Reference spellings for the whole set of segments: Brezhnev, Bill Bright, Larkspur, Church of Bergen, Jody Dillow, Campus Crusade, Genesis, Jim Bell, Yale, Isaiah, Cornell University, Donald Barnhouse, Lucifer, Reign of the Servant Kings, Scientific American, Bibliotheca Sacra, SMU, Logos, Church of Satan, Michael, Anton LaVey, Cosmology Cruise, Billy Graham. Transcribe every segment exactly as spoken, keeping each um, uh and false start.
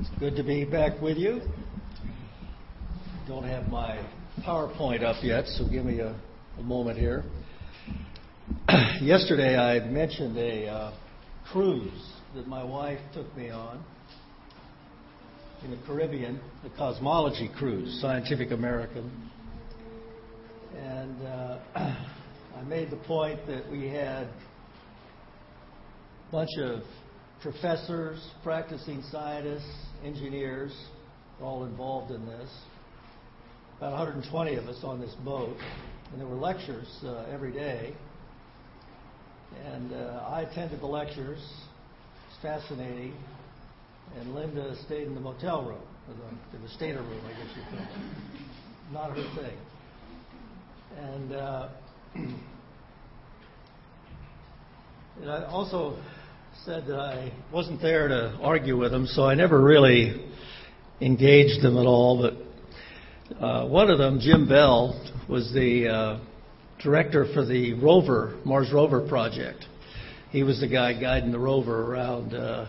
It's good to be back with you. Don't have my PowerPoint up yet, so give me a, a moment here. Yesterday I had mentioned a uh, cruise that my wife took me on in the Caribbean, the Cosmology Cruise, Scientific American. And uh, I made the point that we had a bunch of professors, practicing scientists, engineers, all involved in this. About one hundred twenty of us on this boat, and there were lectures uh, every day. And uh, I attended the lectures. It's fascinating. And Linda stayed in the motel room, or the, in the stater room, I guess you call it. Not her thing. And, uh, and I also said that I wasn't there to argue with them, so I never really engaged them at all. But uh, one of them, Jim Bell, was the uh, director for the rover, Mars Rover Project. He was the guy guiding the rover around uh,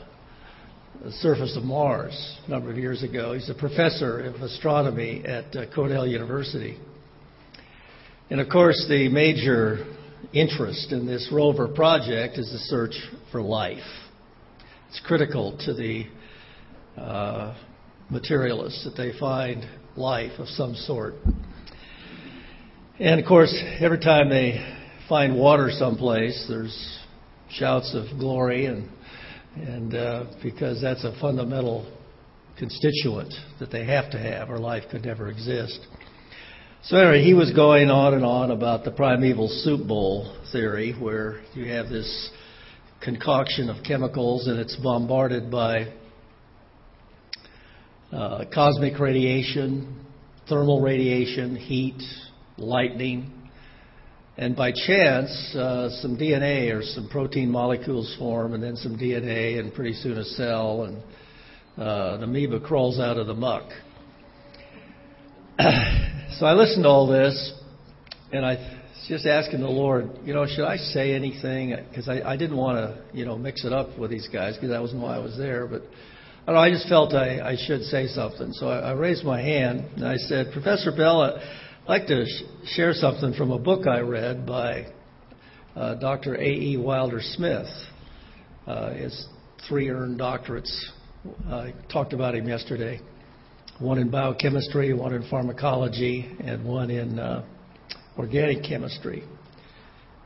the surface of Mars a number of years ago. He's a professor of astronomy at uh, Cornell University. And, of course, the major interest in this rover project is the search for life. It's critical to the uh, materialists that they find life of some sort. And, of course, every time they find water someplace, there's shouts of glory, and and uh, because that's a fundamental constituent that they have to have, or life could never exist. So anyway, he was going on and on about the primeval soup bowl theory, where you have this concoction of chemicals and it's bombarded by uh, cosmic radiation, thermal radiation, heat, lightning. And by chance, uh, some D N A or some protein molecules form, and then some D N A, and pretty soon a cell, and uh, an amoeba crawls out of the muck. So I listened to all this, and I was just asking the Lord, you know, should I say anything? Because I, I didn't want to, you know, mix it up with these guys, because that wasn't why I was there. But I, don't know, I just felt I, I should say something. So I, I raised my hand, and I said, Professor Bell, I'd like to sh- share something from a book I read by uh, Doctor A E Wilder-Smith. Uh, his three earned doctorates. Uh, I talked about him yesterday. One in biochemistry, one in pharmacology, and one in uh, organic chemistry.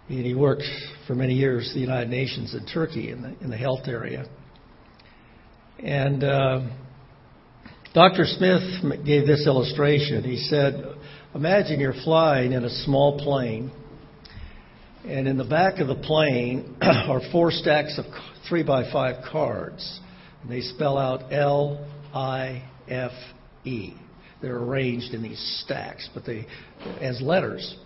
And he worked for many years at the United Nations in Turkey in the, in the health area. And uh, Doctor Smith gave this illustration. He said, imagine you're flying in a small plane, and in the back of the plane are four stacks of three by five cards. And they spell out L, I, F, E. They're arranged in these stacks, but they as letters.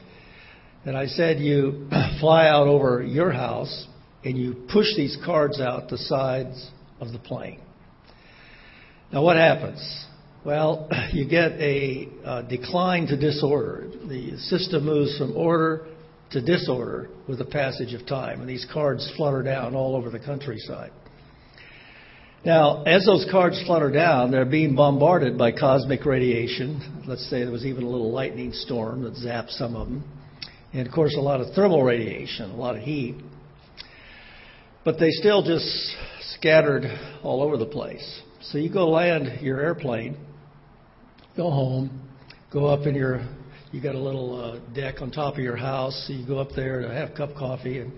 And I said, you fly out over your house and you push these cards out the sides of the plane. Now, what happens? Well, you get a uh, decline to disorder. The system moves from order to disorder with the passage of time, and these cards flutter down all over the countryside. Now, as those cards flutter down, they're being bombarded by cosmic radiation. Let's say there was even a little lightning storm that zapped some of them. And, of course, a lot of thermal radiation, a lot of heat. But they still just scattered all over the place. So you go land your airplane, go home, go up in your, you got a little uh, deck on top of your house. So you go up there to have a cup of coffee. And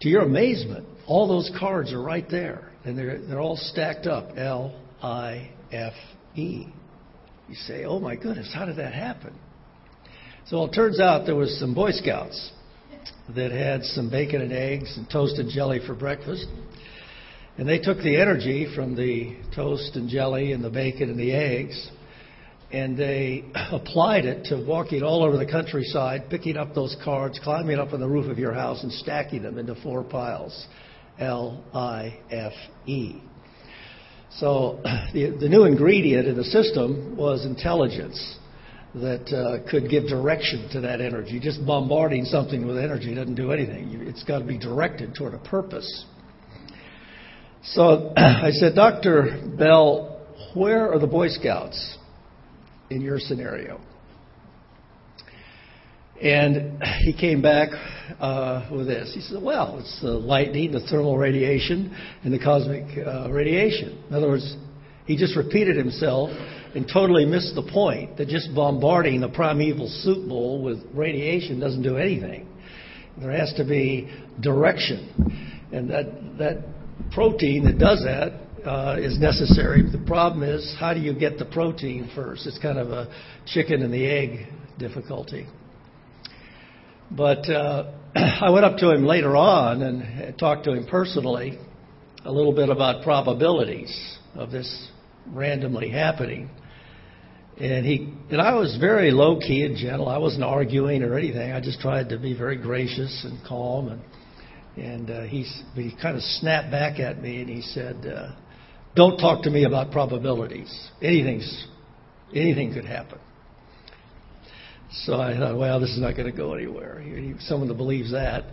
to your amazement, all those cards are right there. And they're, they're all stacked up, L I F E. You say, oh, my goodness, how did that happen? So it turns out there was some Boy Scouts that had some bacon and eggs and toast and jelly for breakfast. And they took the energy from the toast and jelly and the bacon and the eggs, and they applied it to walking all over the countryside, picking up those cards, climbing up on the roof of your house, and stacking them into four piles. L I F E. So the, the new ingredient in the system was intelligence that uh, could give direction to that energy. Just bombarding something with energy doesn't do anything. It's got to be directed toward a purpose. So I said, Doctor Bell, where are the Boy Scouts in your scenario? And he came back uh, with this. He said, well, it's the lightning, the thermal radiation, and the cosmic uh, radiation. In other words, he just repeated himself and totally missed the point that just bombarding the primeval soup bowl with radiation doesn't do anything. There has to be direction. And that that protein that does that uh, is necessary. The problem is, how do you get the protein first? It's kind of a chicken and the egg difficulty. But uh, I went up to him later on and talked to him personally a little bit about probabilities of this randomly happening. And he and I was very low-key and gentle. I wasn't arguing or anything. I just tried to be very gracious and calm. And and uh, he, he kind of snapped back at me, and he said, uh, don't talk to me about probabilities. Anything's, anything could happen. So I thought, well, this is not going to go anywhere. Someone that believes that.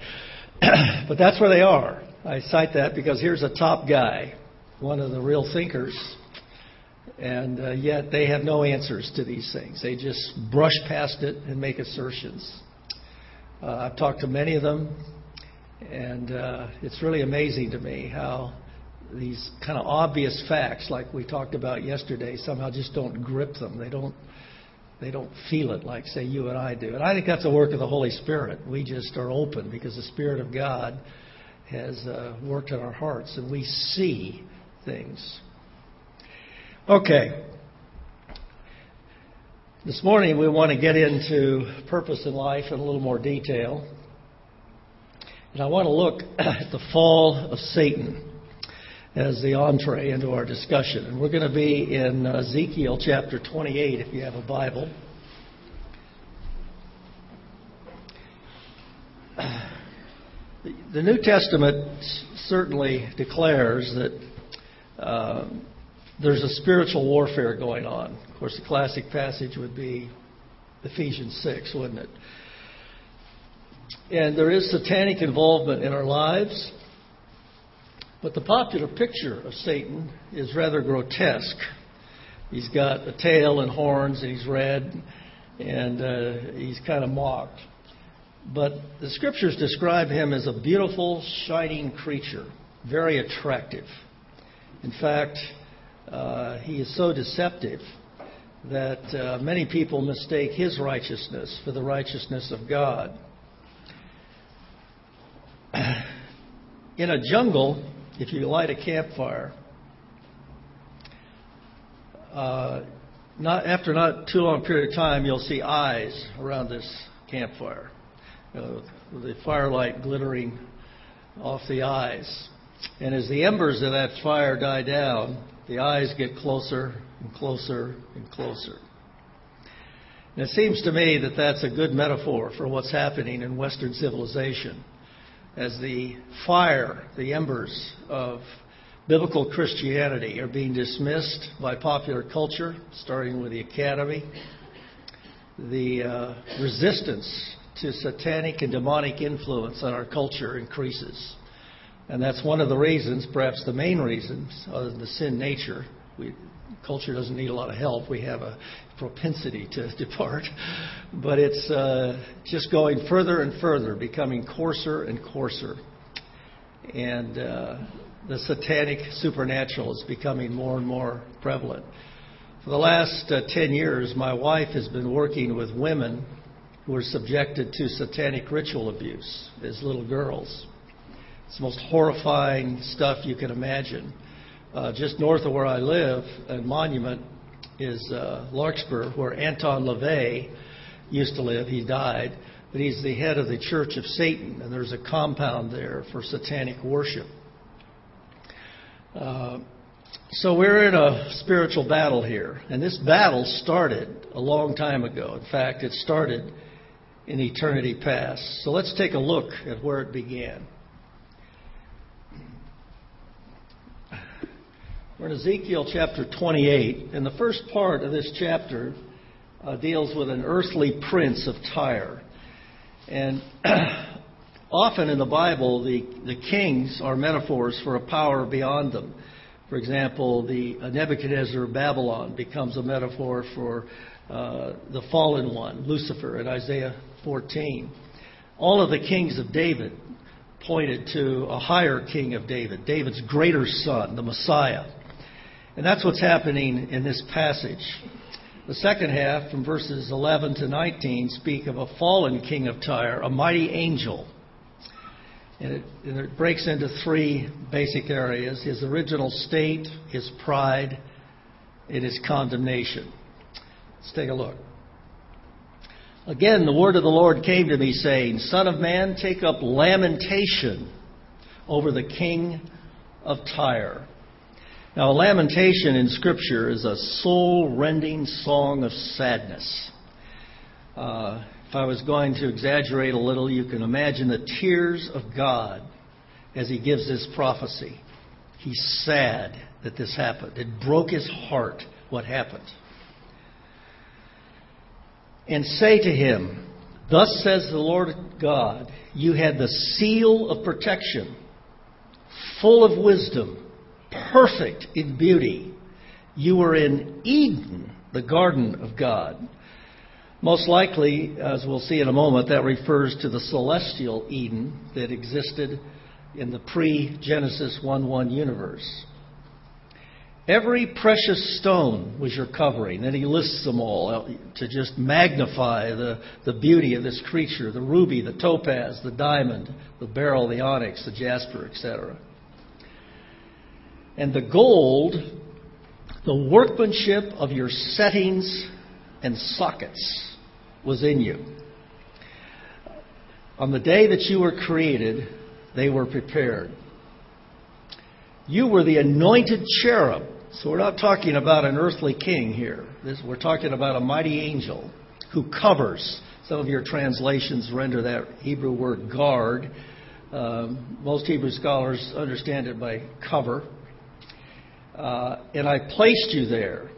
But that's where they are. I cite that because here's a top guy, one of the real thinkers, and uh, yet they have no answers to these things. They just brush past it and make assertions. Uh, I've talked to many of them, and uh, it's really amazing to me how these kind of obvious facts, like we talked about yesterday, somehow just don't grip them. They don't. They don't feel it like, say, you and I do. And I think that's the work of the Holy Spirit. We just are open because the Spirit of God has uh, worked in our hearts, and we see things. Okay. This morning we want to get into purpose in life in a little more detail. And I want to look at the fall of Satan as the entree into our discussion. And we're going to be in Ezekiel chapter twenty-eight, if you have a Bible. The New Testament certainly declares that uh, there's a spiritual warfare going on. Of course, the classic passage would be Ephesians six, wouldn't it? And there is satanic involvement in our lives. But the popular picture of Satan is rather grotesque. He's got a tail and horns, and he's red, and uh, he's kind of mocked. But the scriptures describe him as a beautiful, shining creature, very attractive. In fact, uh, he is so deceptive that uh, many people mistake his righteousness for the righteousness of God. In a jungle, if you light a campfire, uh, not after not too long a period of time, you'll see eyes around this campfire, you know, with the firelight glittering off the eyes. And as the embers of that fire die down, the eyes get closer and closer and closer. And it seems to me that that's a good metaphor for what's happening in Western civilization. As the fire, the embers of biblical Christianity are being dismissed by popular culture, starting with the academy, the uh, resistance to satanic and demonic influence on our culture increases. And that's one of the reasons, perhaps the main reason, other than the sin nature. We, culture doesn't need a lot of help. We have a propensity to depart. But it's uh, just going further and further, becoming coarser and coarser. And uh, the satanic supernatural is becoming more and more prevalent. For the last uh, ten years, my wife has been working with women who are subjected to satanic ritual abuse as little girls. It's the most horrifying stuff you can imagine. Uh, just north of where I live, a monument is uh, Larkspur, where Anton LaVey used to live. He died, but he's the head of the Church of Satan, and there's a compound there for satanic worship. Uh, so we're in a spiritual battle here, and this battle started a long time ago. In fact, it started in eternity past. So let's take a look at where it began. We're in Ezekiel chapter twenty-eight, and the first part of this chapter uh, deals with an earthly prince of Tyre. And Often in the Bible, the, the kings are metaphors for a power beyond them. For example, the Nebuchadnezzar of Babylon becomes a metaphor for uh, the fallen one, Lucifer, in Isaiah fourteen. All of the kings of David pointed to a higher king of David, David's greater son, the Messiah. And that's what's happening in this passage. The second half, from verses eleven to nineteen, speak of a fallen king of Tyre, a mighty angel. And it, and it breaks into three basic areas: his original state, his pride, and his condemnation. Let's take a look. Again, the word of the Lord came to me, saying, Son of man, take up lamentation over the king of Tyre. Now, a lamentation in Scripture is a soul-rending song of sadness. Uh, if I was going to exaggerate a little, you can imagine the tears of God as he gives this prophecy. He's sad that this happened. It broke his heart what happened. And say to him, Thus says the Lord God, you had the seal of protection, full of wisdom, perfect in beauty. You were in Eden, the garden of God. Most likely, as we'll see in a moment, that refers to the celestial Eden that existed in the pre-Genesis one one universe. Every precious stone was your covering. And he lists them all to just magnify the, the beauty of this creature. The ruby, the topaz, the diamond, the beryl, the onyx, the jasper, et cetera. And the gold, the workmanship of your settings and sockets was in you. On the day that you were created, they were prepared. You were the anointed cherub. So we're not talking about an earthly king here. This, we're talking about a mighty angel who covers. Some of your translations render that Hebrew word guard. Um, most Hebrew scholars understand it by cover. Uh, and I placed you there.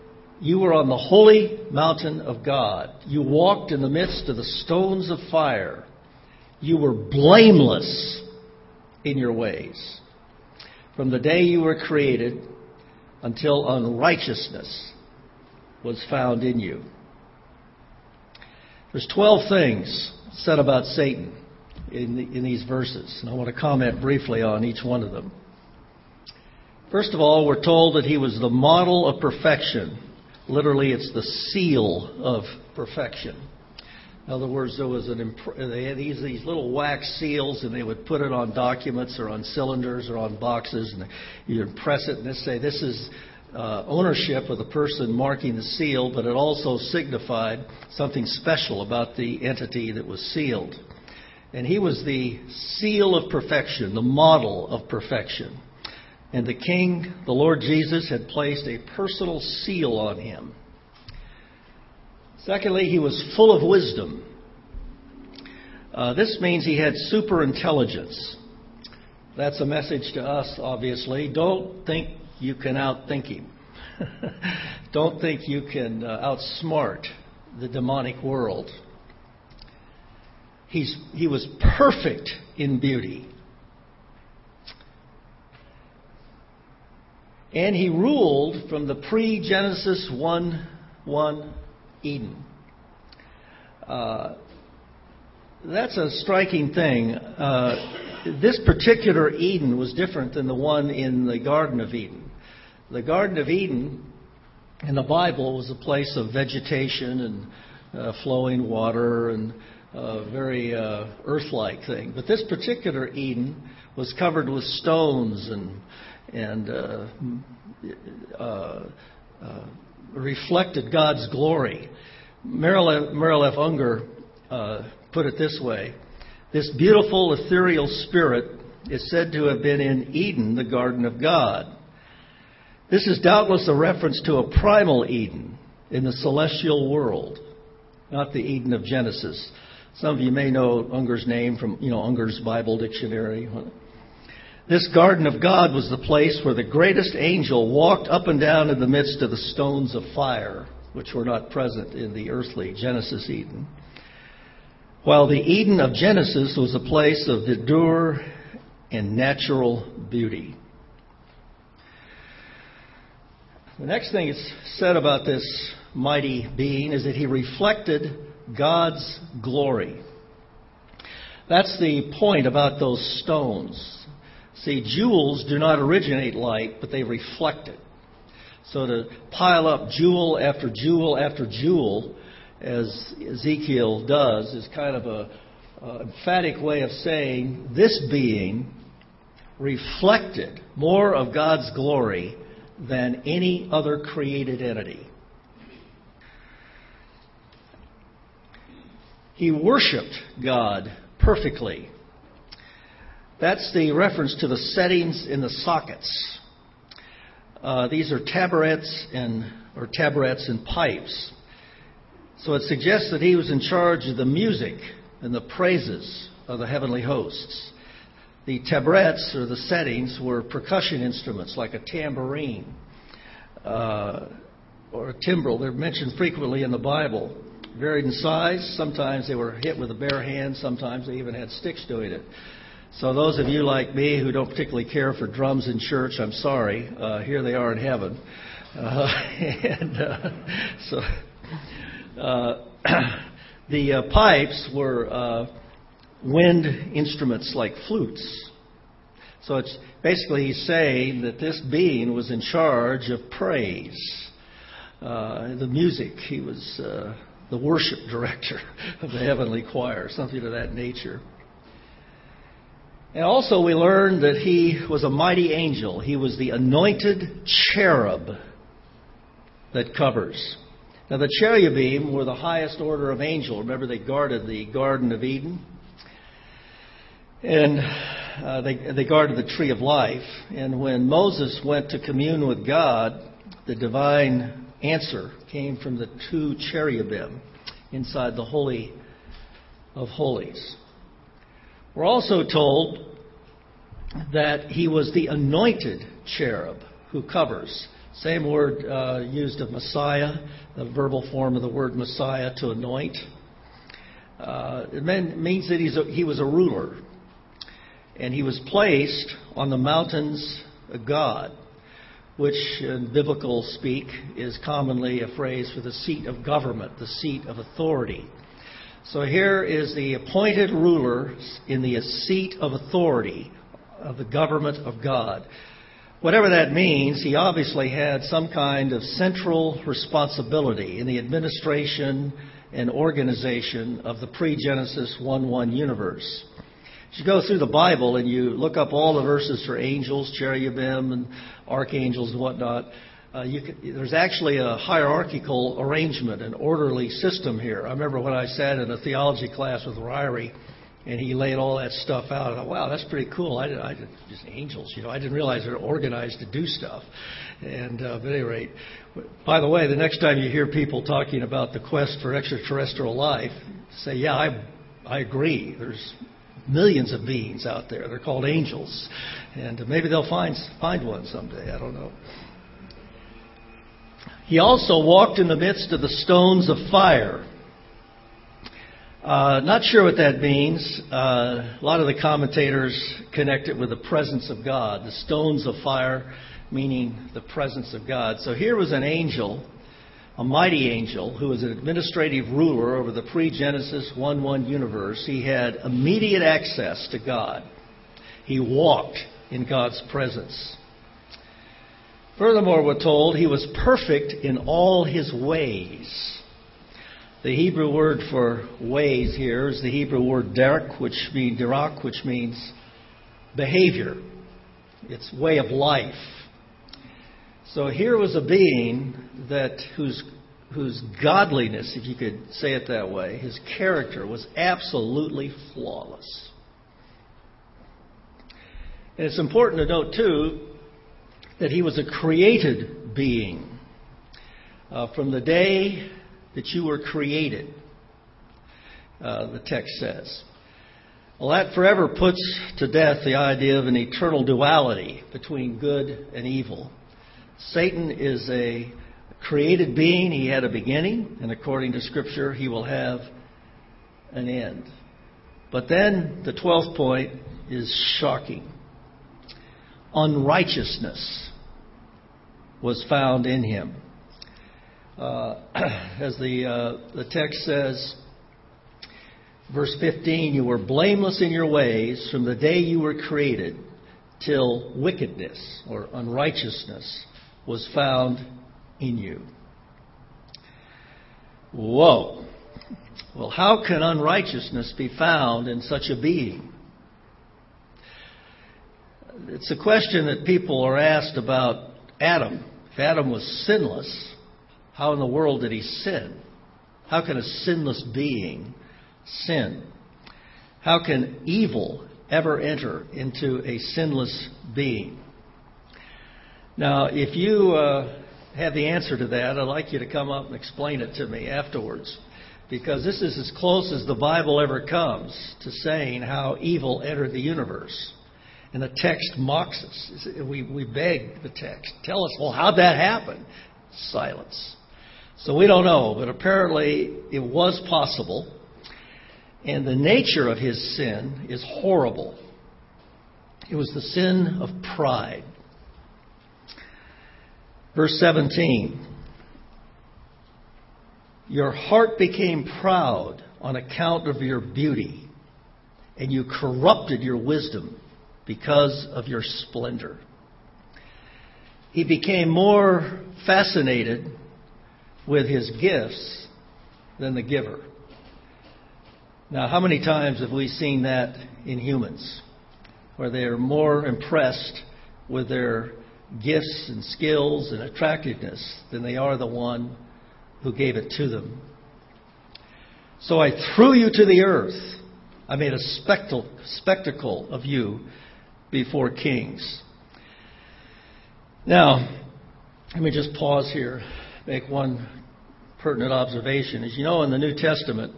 You were on the holy mountain of God. You walked in the midst of the stones of fire. You were blameless in your ways. From the day you were created until unrighteousness was found in you. There's twelve things said about Satan in, the, in these verses, and I want to comment briefly on each one of them. First of all, we're told that he was the model of perfection. Literally, it's the seal of perfection. In other words, there was an imp- they had these, these little wax seals, and they would put it on documents or on cylinders or on boxes, and you impress it, and they say this is uh, ownership of the person marking the seal, but it also signified something special about the entity that was sealed. And he was the seal of perfection, the model of perfection. And the King, the Lord Jesus, had placed a personal seal on him. Secondly, he was full of wisdom. Uh, this means he had super intelligence. That's a message to us, obviously. Don't think you can outthink him. Don't think you can uh, outsmart the demonic world. He's, he was perfect in beauty. And he ruled from the pre-Genesis one one Eden. Uh, that's a striking thing. Uh, this particular Eden was different than the one in the Garden of Eden. The Garden of Eden in the Bible was a place of vegetation and uh, flowing water and a very uh, earth-like thing. But this particular Eden was covered with stones and and uh, uh, uh, reflected God's glory. Merrill F. Merrill F. Unger uh, put it this way: this beautiful ethereal spirit is said to have been in Eden, the garden of God. This is doubtless a reference to a primal Eden in the celestial world, not the Eden of Genesis. Some of you may know Unger's name from, you know, Unger's Bible Dictionary. This garden of God was the place where the greatest angel walked up and down in the midst of the stones of fire, which were not present in the earthly Genesis Eden. While the Eden of Genesis was a place of verdure and natural beauty. The next thing it's said about this mighty being is that he reflected God's glory. That's the point about those stones. See, jewels do not originate light, but they reflect it. So to pile up jewel after jewel after jewel, as Ezekiel does, is kind of a, a emphatic way of saying this being reflected more of God's glory than any other created entity. He worshipped God perfectly. That's the reference to the settings in the sockets. Uh, these are tabrets and or tabrets and pipes. So it suggests that he was in charge of the music and the praises of the heavenly hosts. The tabrets, or the settings, were percussion instruments like a tambourine uh, or a timbrel. They're mentioned frequently in the Bible. Varied in size. Sometimes they were hit with a bare hand. Sometimes they even had sticks doing it. So those of you like me who don't particularly care for drums in church, I'm sorry. Uh, here they are in heaven. Uh, and uh, so... Uh, the uh, pipes were uh, wind instruments like flutes. So it's basically he's saying that this being was in charge of praise, uh, the music. He was uh, the worship director of the heavenly choir, something of that nature. And also we learned that he was a mighty angel. He was the anointed cherub that covers. Now, the cherubim were the highest order of angel. Remember, they guarded the Garden of Eden. And uh, they, they guarded the Tree of Life. And when Moses went to commune with God, the divine answer came from the two cherubim inside the Holy of Holies. We're also told that he was the anointed cherub who covers. Same word uh, used of Messiah, the verbal form of the word Messiah, to anoint. Uh, it mean, means that he's a, he was a ruler, and he was placed on the mountains of God, which in biblical speak is commonly a phrase for the seat of government, the seat of authority. So here is the appointed ruler in the seat of authority of the government of God. Whatever that means, he obviously had some kind of central responsibility in the administration and organization of the pre-Genesis one one universe. As you go through the Bible and you look up all the verses for angels, cherubim, and archangels and whatnot, uh, you can, there's actually a hierarchical arrangement, an orderly system here. I remember when I sat in a theology class with Ryrie, and he laid all that stuff out. I thought, wow, that's pretty cool. I didn't, I didn't, just angels, you know. I didn't realize they're organized to do stuff. And uh, at any rate, by the way, the next time you hear people talking about the quest for extraterrestrial life, say, yeah, I, I agree. There's millions of beings out there. They're called angels, and maybe they'll find find one someday. I don't know. He also walked in the midst of the stones of fire. Uh, not sure what that means. Uh, a lot of the commentators connect it with the presence of God, the stones of fire, meaning the presence of God. So here was an angel, a mighty angel, who was an administrative ruler over the pre-Genesis one one universe. He had immediate access to God. He walked in God's presence. Furthermore, we're told he was perfect in all his ways. The Hebrew word for ways here is the Hebrew word derech, which means derech, which means behavior. It's way of life. So here was a being that whose whose godliness, if you could say it that way, his character was absolutely flawless. And it's important to note too that he was a created being. Uh, from the day that you were created, uh, the text says. Well, that forever puts to death the idea of an eternal duality between good and evil. Satan is a created being. He had a beginning, and according to Scripture, he will have an end. But then the twelfth point is shocking. Unrighteousness was found in him. Uh, as the uh, the text says, verse fifteen, you were blameless in your ways from the day you were created till wickedness or unrighteousness was found in you. Whoa. Well, how can unrighteousness be found in such a being? It's a question that people are asked about Adam. If Adam was sinless, how in the world did he sin? How can a sinless being sin? How can evil ever enter into a sinless being? Now, if you uh, have the answer to that, I'd like you to come up and explain it to me afterwards, because this is as close as the Bible ever comes to saying how evil entered the universe. And the text mocks us. We, we beg the text. Tell us, well, how'd that happen? Silence. So we don't know, but apparently it was possible. And the nature of his sin is horrible. It was the sin of pride. Verse seventeen. Your heart became proud on account of your beauty, and you corrupted your wisdom because of your splendor. He became more fascinated with his gifts than the giver. Now, how many times have we seen that in humans, where they are more impressed with their gifts and skills and attractiveness than they are the one who gave it to them? So I threw you to the earth. I made a spectacle, spectacle of you before kings. Now, let me just pause here, make one pertinent observation. As you know, in the New Testament,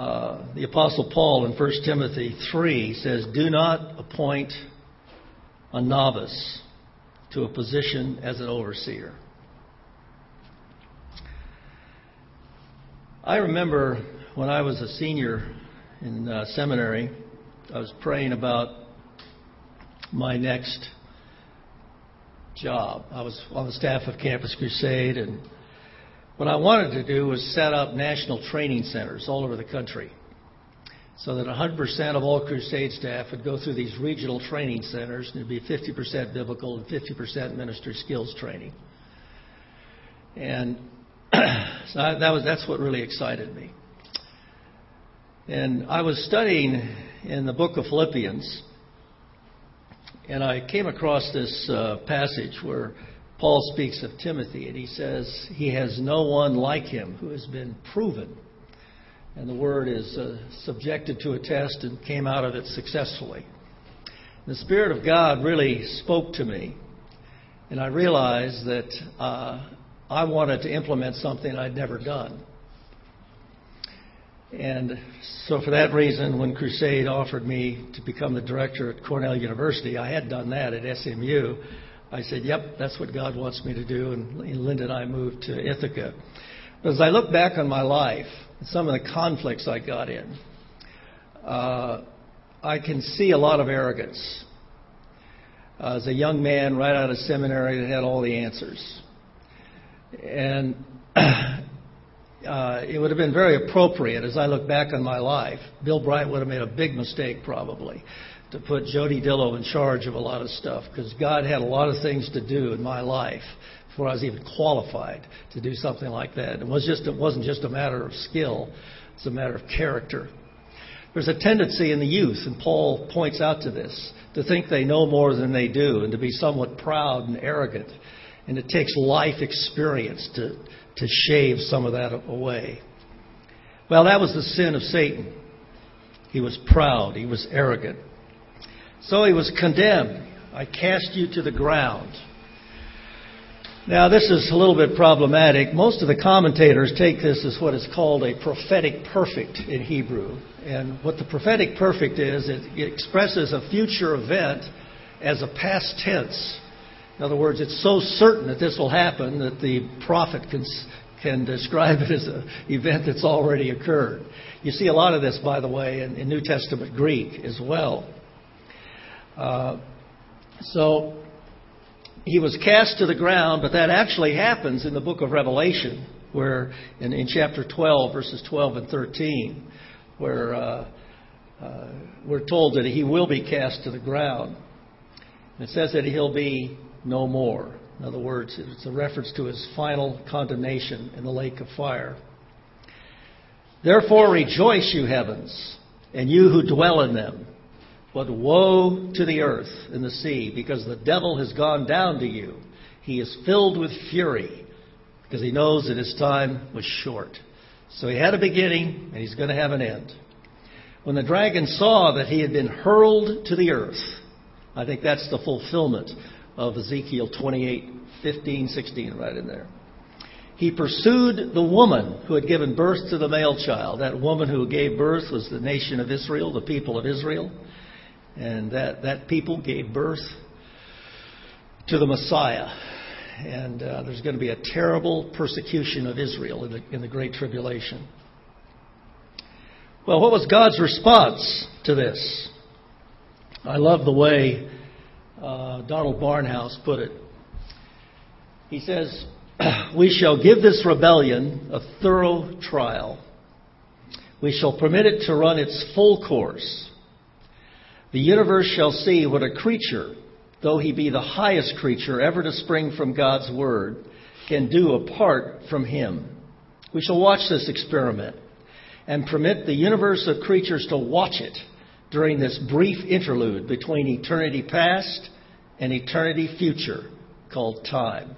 Uh, the Apostle Paul in First Timothy three says, do not appoint a novice to a position as an overseer. I remember when I was a senior in uh, seminary, I was praying about my next job. I was on the staff of Campus Crusade, and what I wanted to do was set up national training centers all over the country so that one hundred percent of all crusade staff would go through these regional training centers, and it would be fifty percent biblical and fifty percent ministry skills training. And so that was that's what really excited me. And I was studying in the book of Philippians, and I came across this uh, passage where Paul speaks of Timothy, and he says he has no one like him who has been proven. And the word is uh, subjected to a test and came out of it successfully. The Spirit of God really spoke to me, and I realized that uh, I wanted to implement something I'd never done. And so for that reason, when Crusade offered me to become the director at Cornell University, I had done that at S M U, I said, yep, that's what God wants me to do, and Linda and I moved to Ithaca. But as I look back on my life, some of the conflicts I got in, uh, I can see a lot of arrogance. Uh, as a young man right out of seminary that had all the answers. And uh, it would have been very appropriate, as I look back on my life, Bill Bright would have made a big mistake probably, to put Jody Dillow in charge of a lot of stuff, because God had a lot of things to do in my life before I was even qualified to do something like that. It was just it wasn't just a matter of skill, it's a matter of character. There's a tendency in the youth, and Paul points out to this, to think they know more than they do and to be somewhat proud and arrogant. And it takes life experience to, to shave some of that away. Well, that was the sin of Satan. He was proud. He was arrogant. So he was condemned. I cast you to the ground. Now, this is a little bit problematic. Most of the commentators take this as what is called a prophetic perfect in Hebrew. And what the prophetic perfect is, it expresses a future event as a past tense. In other words, it's so certain that this will happen that the prophet can can describe it as an event that's already occurred. You see a lot of this, by the way, in, in New Testament Greek as well. Uh, so he was cast to the ground, but that actually happens in the book of Revelation, where in, in chapter twelve, verses twelve and thirteen, where uh, uh, we're told that he will be cast to the ground. And it says that he'll be no more. In other words, it's a reference to his final condemnation in the lake of fire. Therefore rejoice, you heavens, and you who dwell in them. But woe to the earth and the sea, because the devil has gone down to you. He is filled with fury, because he knows that his time was short. So he had a beginning, and he's going to have an end. When the dragon saw that he had been hurled to the earth, I think that's the fulfillment of Ezekiel twenty-eight, fifteen, sixteen, right in there. He pursued the woman who had given birth to the male child. That woman who gave birth was the nation of Israel, the people of Israel. And that, that people gave birth to the Messiah. And uh, there's going to be a terrible persecution of Israel in the, in the Great Tribulation. Well, what was God's response to this? I love the way Uh, Donald Barnhouse put it. He says, "We shall give this rebellion a thorough trial. We shall permit it to run its full course. The universe shall see what a creature, though he be the highest creature ever to spring from God's word, can do apart from him. We shall watch this experiment and permit the universe of creatures to watch it during this brief interlude between eternity past and eternity future, called time.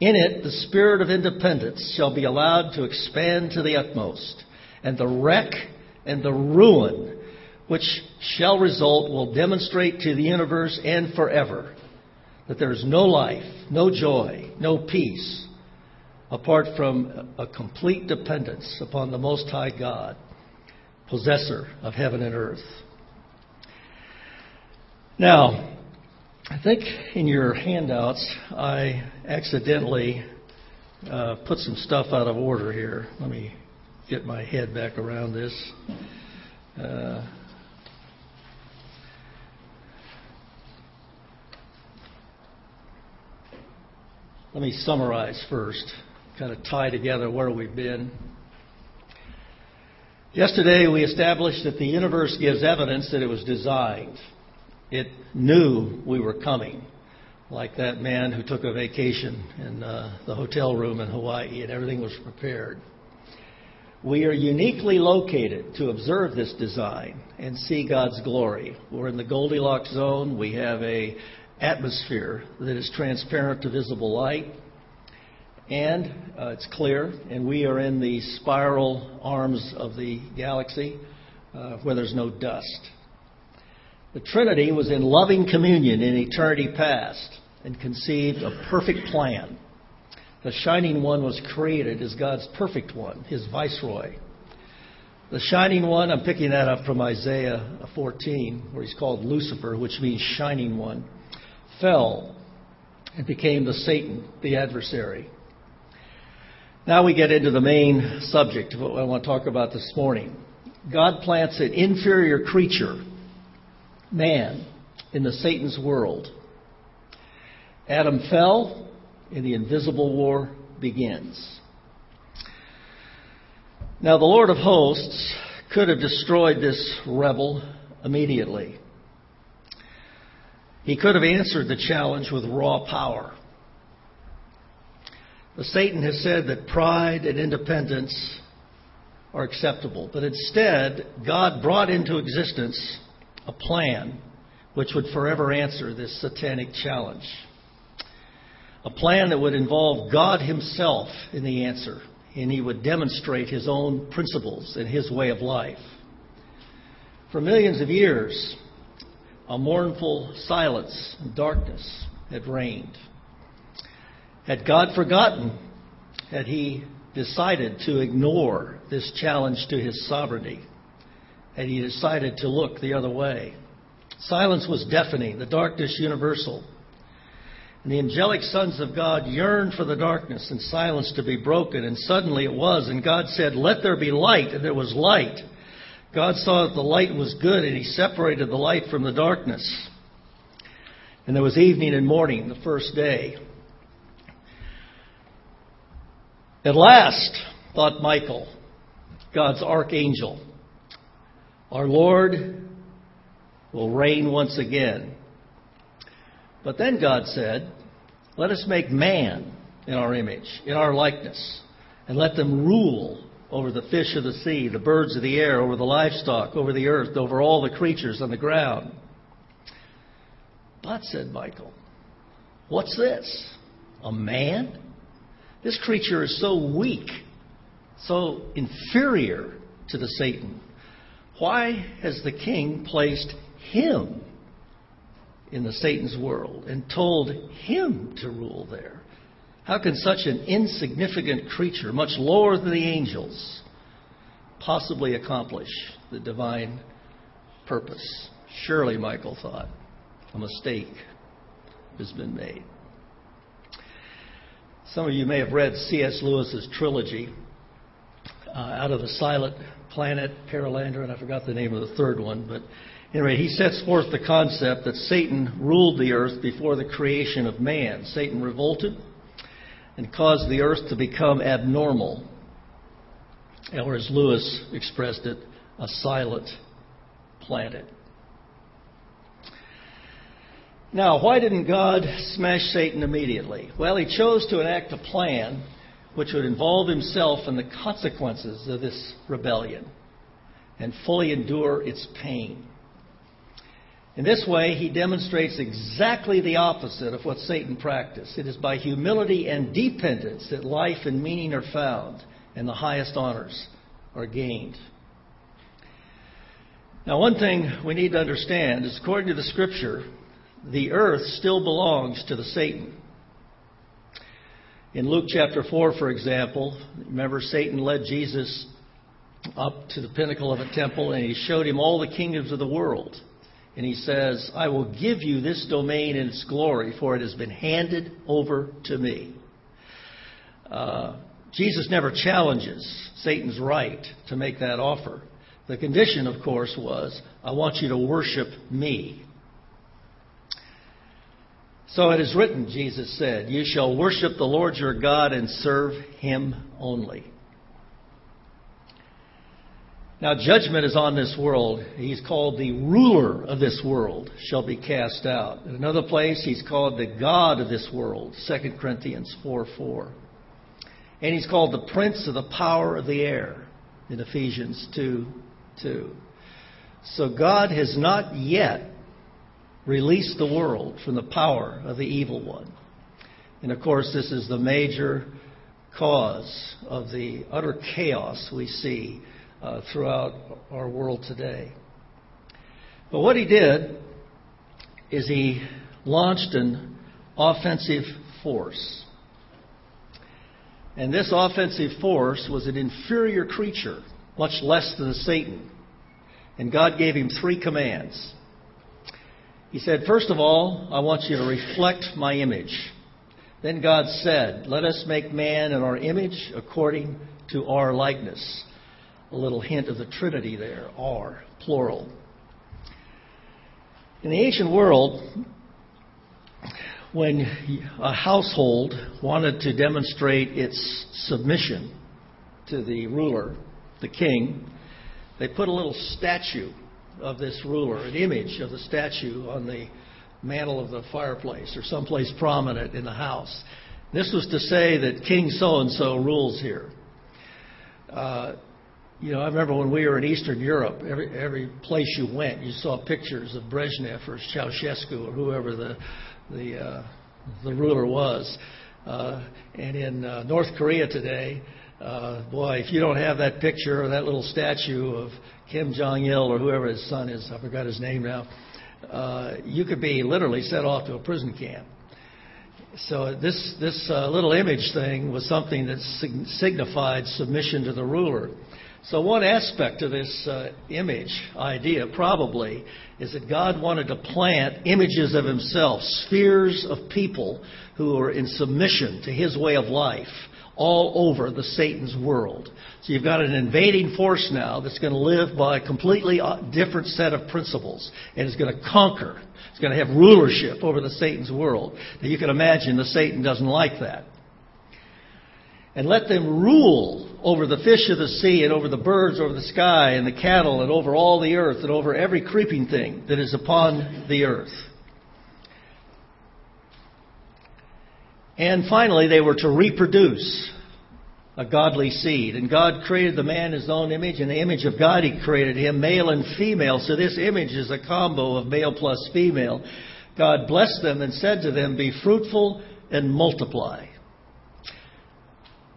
In it, the spirit of independence shall be allowed to expand to the utmost, and the wreck and the ruin which shall result will demonstrate to the universe and forever that there is no life, no joy, no peace, apart from a complete dependence upon the Most High God, possessor of heaven and earth." Now, I think in your handouts, I accidentally uh, put some stuff out of order here. Let me get my head back around this. Uh, let me summarize first, kind of tie together where we've been. Yesterday, we established that the universe gives evidence that it was designed. It knew we were coming, like that man who took a vacation in uh, the hotel room in Hawaii, and everything was prepared. We are uniquely located to observe this design and see God's glory. We're in the Goldilocks zone. We have an atmosphere that is transparent to visible light. And uh, it's clear, and we are in the spiral arms of the galaxy uh, where there's no dust. The Trinity was in loving communion in eternity past and conceived a perfect plan. The Shining One was created as God's perfect one, his viceroy. The Shining One, I'm picking that up from Isaiah fourteen, where he's called Lucifer, which means Shining One, fell and became the Satan, the adversary. Now we get into the main subject of what I want to talk about this morning. God plants an inferior creature, man, in the Satan's world. Adam fell, and the invisible war begins. Now the Lord of hosts could have destroyed this rebel immediately. He could have answered the challenge with raw power. But Satan has said that pride and independence are acceptable. But instead, God brought into existence a plan which would forever answer this satanic challenge. A plan that would involve God himself in the answer, and he would demonstrate his own principles and his way of life. For millions of years, a mournful silence and darkness had reigned. Had God forgotten? Had he decided to ignore this challenge to his sovereignty? Had he decided to look the other way? Silence was deafening, the darkness universal. And the angelic sons of God yearned for the darkness and silence to be broken. And suddenly it was. And God said, let there be light. And there was light. God saw that the light was good, and he separated the light from the darkness. And there was evening and morning, the first day. At last, thought Michael, God's archangel, our Lord will reign once again. But then God said, let us make man in our image, in our likeness, and let them rule over the fish of the sea, the birds of the air, over the livestock, over the earth, over all the creatures on the ground. But, said Michael, what's this? A man? This creature is so weak, so inferior to the Satan. Why has the king placed him in the Satan's world and told him to rule there? How can such an insignificant creature, much lower than the angels, possibly accomplish the divine purpose? Surely, Michael thought, a mistake has been made. Some of you may have read C S Lewis's trilogy, uh, Out of a Silent Planet, Paralandra, and I forgot the name of the third one, but anyway, he sets forth the concept that Satan ruled the earth before the creation of man. Satan revolted and caused the earth to become abnormal, or as Lewis expressed it, a silent planet. Now, why didn't God smash Satan immediately? Well, he chose to enact a plan which would involve himself in the consequences of this rebellion and fully endure its pain. In this way, he demonstrates exactly the opposite of what Satan practiced. It is by humility and dependence that life and meaning are found and the highest honors are gained. Now, one thing we need to understand is, according to the Scripture, the earth still belongs to the Satan. In Luke chapter four, for example, remember Satan led Jesus up to the pinnacle of a temple and he showed him all the kingdoms of the world. And he says, I will give you this domain and its glory, for it has been handed over to me. Uh, Jesus never challenges Satan's right to make that offer. The condition, of course, was, I want you to worship me. So it is written, Jesus said, you shall worship the Lord your God and serve him only. Now, judgment is on this world. He's called the ruler of this world shall be cast out. In another place, he's called the God of this world, Second Corinthians four four. And he's called the prince of the power of the air in Ephesians two two. So God has not yet released the world from the power of the evil one. And, of course, this is the major cause of the utter chaos we see Uh, throughout our world today. But what he did is he launched an offensive force. And this offensive force was an inferior creature, much less than Satan. And God gave him three commands. He said, first of all, I want you to reflect my image. Then God said, let us make man in our image according to our likeness. A little hint of the Trinity there, are, plural. In the ancient world, when a household wanted to demonstrate its submission to the ruler, the king, they put a little statue of this ruler, an image of the statue on the mantle of the fireplace or someplace prominent in the house. This was to say that King so-and-so rules here. Uh, You know, I remember when we were in Eastern Europe, every every place you went, you saw pictures of Brezhnev or Ceausescu or whoever the the uh, the ruler was. Uh, and in uh, North Korea today, uh, boy, if you don't have that picture or that little statue of Kim Jong-il or whoever his son is, I forgot his name now, uh, you could be literally sent off to a prison camp. So this, this uh, little image thing was something that sig- signified submission to the ruler. So one aspect of this uh, image idea probably is that God wanted to plant images of himself, spheres of people who are in submission to his way of life all over the Satan's world. So you've got an invading force now that's going to live by a completely different set of principles and is going to conquer. It's going to have rulership over the Satan's world. Now you can imagine the Satan doesn't like that. And let them rule over the fish of the sea and over the birds, over the sky and the cattle and over all the earth and over every creeping thing that is upon the earth. And finally, they were to reproduce a godly seed. And God created the man in his own image. In the image of God, he created him, male and female. So this image is a combo of male plus female. God blessed them and said to them, "Be fruitful and multiply."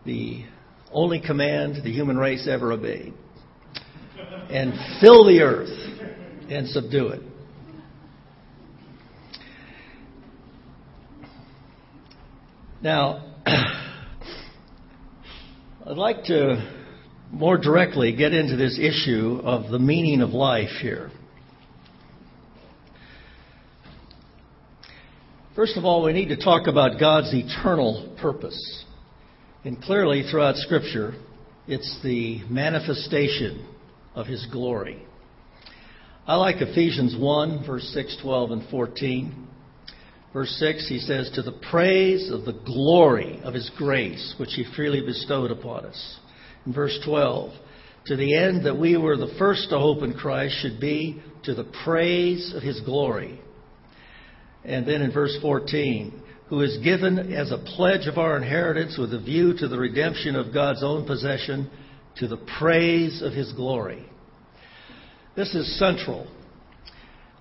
The only command the human race ever obeyed. And fill the earth and subdue it. Now, I'd like to more directly get into this issue of the meaning of life here. First of all, we need to talk about God's eternal purpose. And clearly, throughout Scripture, it's the manifestation of His glory. I like Ephesians one, verse six, twelve, and fourteen. Verse six, he says, "To the praise of the glory of His grace, which He freely bestowed upon us." In verse twelve, "To the end that we were the first to hope in Christ should be to the praise of His glory." And then in verse fourteen, "Who is given as a pledge of our inheritance with a view to the redemption of God's own possession, to the praise of His glory." This is central.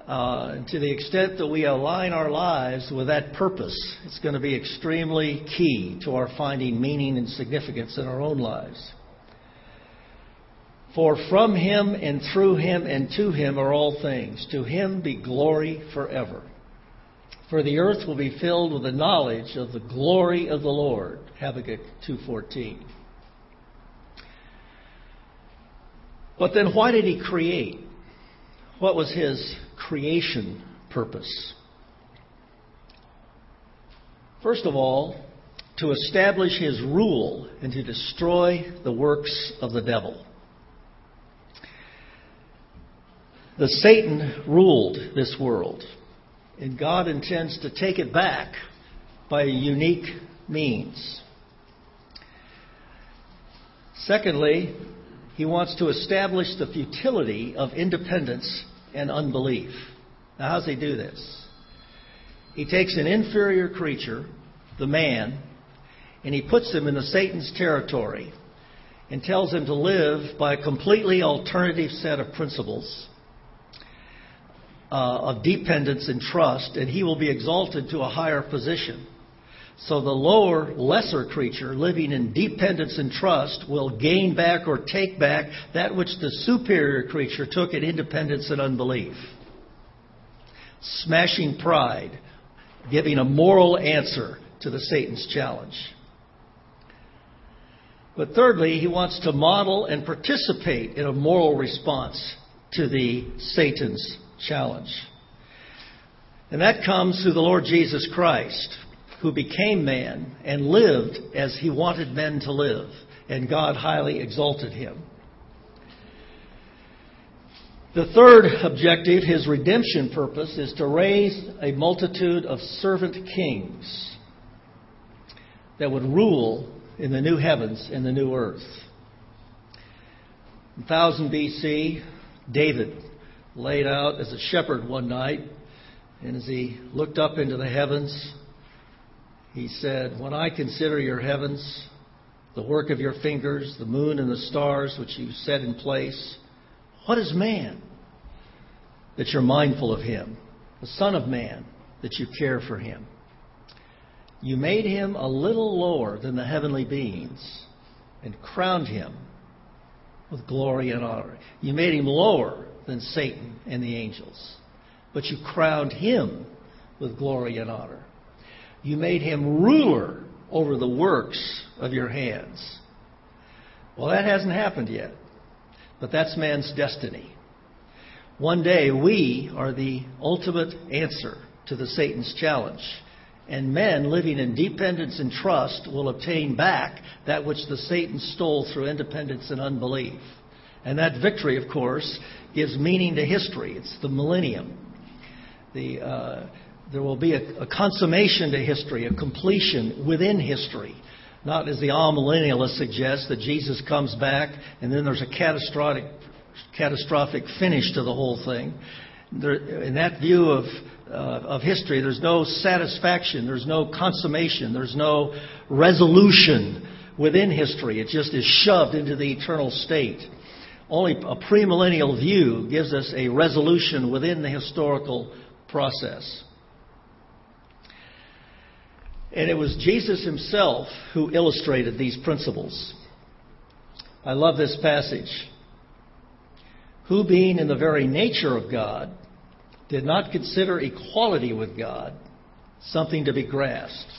Uh, to the extent that we align our lives with that purpose, it's going to be extremely key to our finding meaning and significance in our own lives. "For from Him and through Him and to Him are all things. To Him be glory forever. For the earth will be filled with the knowledge of the glory of the Lord." Habakkuk two fourteen. But then why did He create? What was His creation purpose? First of all, to establish His rule and to destroy the works of the devil. The Satan ruled this world. And God intends to take it back by unique means. Secondly, He wants to establish the futility of independence and unbelief. Now, how does He do this? He takes an inferior creature, the man, and He puts him in the Satan's territory and tells him to live by a completely alternative set of principles. Uh, of dependence and trust, and he will be exalted to a higher position. So the lower, lesser creature living in dependence and trust will gain back or take back that which the superior creature took in independence and unbelief. Smashing pride, giving a moral answer to the Satan's challenge. But thirdly, he wants to model and participate in a moral response to the Satan's challenge. Challenge. And that comes through the Lord Jesus Christ, who became man and lived as He wanted men to live, and God highly exalted Him. The third objective, His redemption purpose, is to raise a multitude of servant kings that would rule in the new heavens and the new earth. In one thousand B C, David laid out as a shepherd one night, and as he looked up into the heavens, he said, "When I consider your heavens, the work of your fingers, the moon and the stars which you set in place, what is man that you're mindful of him, the son of man that you care for him? You made him a little lower than the heavenly beings and crowned him with glory and honor." You made him lower than Satan and the angels, but you crowned him with glory and honor. You made him ruler over the works of your hands. Well, that hasn't happened yet. But that's man's destiny. One day we are the ultimate answer to the Satan's challenge. And men living in dependence and trust will obtain back that which the Satan stole through independence and unbelief. And that victory, of course, gives meaning to history. It's the millennium. The, uh, there will be a, a consummation to history, a completion within history. Not as the all-millennialists suggest that Jesus comes back and then there's a catastrophic, catastrophic finish to the whole thing. There, in that view of uh, of history, there's no satisfaction, there's no consummation, there's no resolution within history. It just is shoved into the eternal state. Only a premillennial view gives us a resolution within the historical process. And it was Jesus himself who illustrated these principles. I love this passage. Who, being in the very nature of God, did not consider equality with God something to be grasped,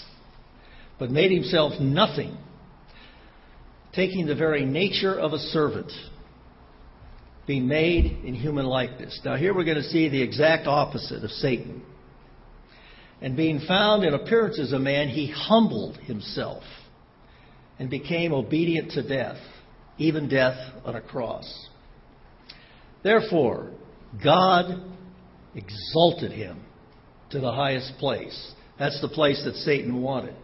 but made himself nothing, taking the very nature of a servant, being made in human likeness. Now here we're going to see the exact opposite of Satan. And being found in appearance as a man, he humbled himself and became obedient to death, even death on a cross. Therefore, God exalted him to the highest place. That's the place that Satan wanted.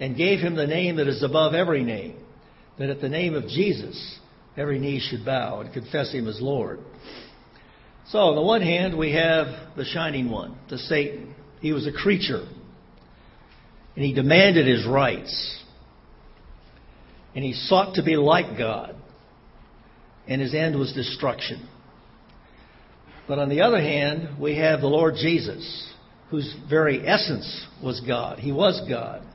And gave him the name that is above every name, that at the name of Jesus, every knee should bow and confess him as Lord. So on the one hand, we have the shining one, the Satan. He was a creature. And he demanded his rights. And he sought to be like God. And his end was destruction. But on the other hand, we have the Lord Jesus, whose very essence was God. He was God.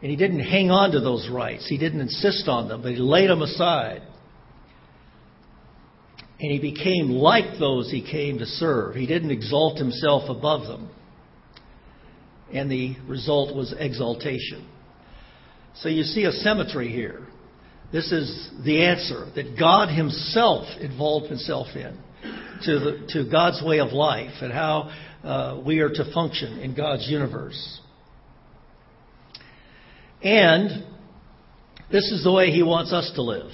And he didn't hang on to those rights. He didn't insist on them, but he laid them aside. And he became like those he came to serve. He didn't exalt himself above them. And the result was exaltation. So you see a symmetry here. This is the answer that God himself involved himself in to the, to God's way of life and how uh, we are to function in God's universe. And this is the way he wants us to live.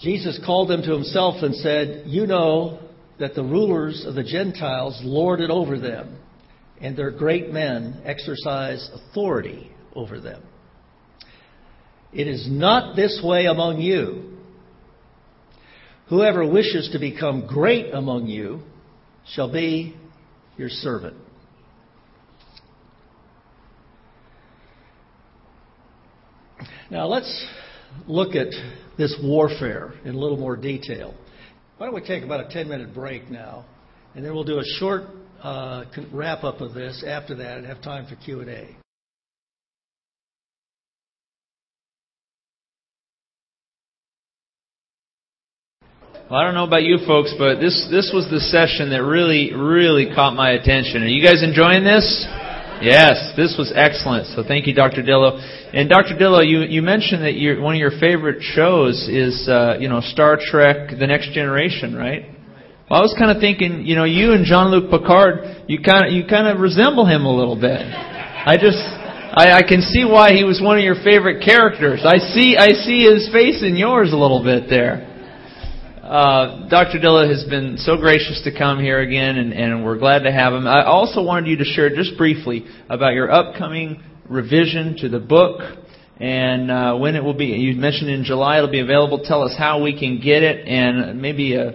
Jesus called them to himself and said, "You know that the rulers of the Gentiles lord it over them, and their great men exercise authority over them. It is not this way among you. Whoever wishes to become great among you shall be your servant." Now let's look at this warfare in a little more detail. Why don't we take about a ten-minute break now, and then we'll do a short uh, wrap-up of this after that and have time for Q and A. Well, I don't know about you folks, but this this was the session that really, really caught my attention. Are you guys enjoying this? Yes, this was excellent. So thank you, Doctor Dillow. And Doctor Dillow, you, you mentioned that your, one of your favorite shows is, uh, you know, Star Trek, The Next Generation, right? Well, I was kind of thinking, you know, you and Jean-Luc Picard, you kind of you kind of resemble him a little bit. I just, I, I can see why he was one of your favorite characters. I see, I see his face in yours a little bit there. Uh, Doctor Dillow has been so gracious to come here again, and, and we're glad to have him. I also wanted you to share just briefly about your upcoming revision to the book and uh, when it will be. You mentioned in July it'll be available. Tell us how we can get it, and maybe a,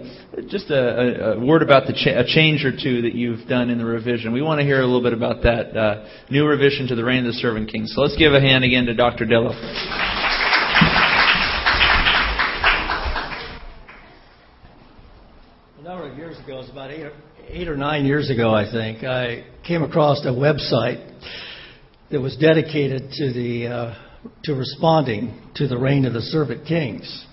just a, a word about the ch- a change or two that you've done in the revision. We want to hear a little bit about that uh, new revision to the Reign of the Servant Kings. So let's give a hand again to Doctor Dillow. Years ago, it was about eight or, eight or nine years ago, I think, I came across a website that was dedicated to the uh, to responding to the Reign of the Servant Kings.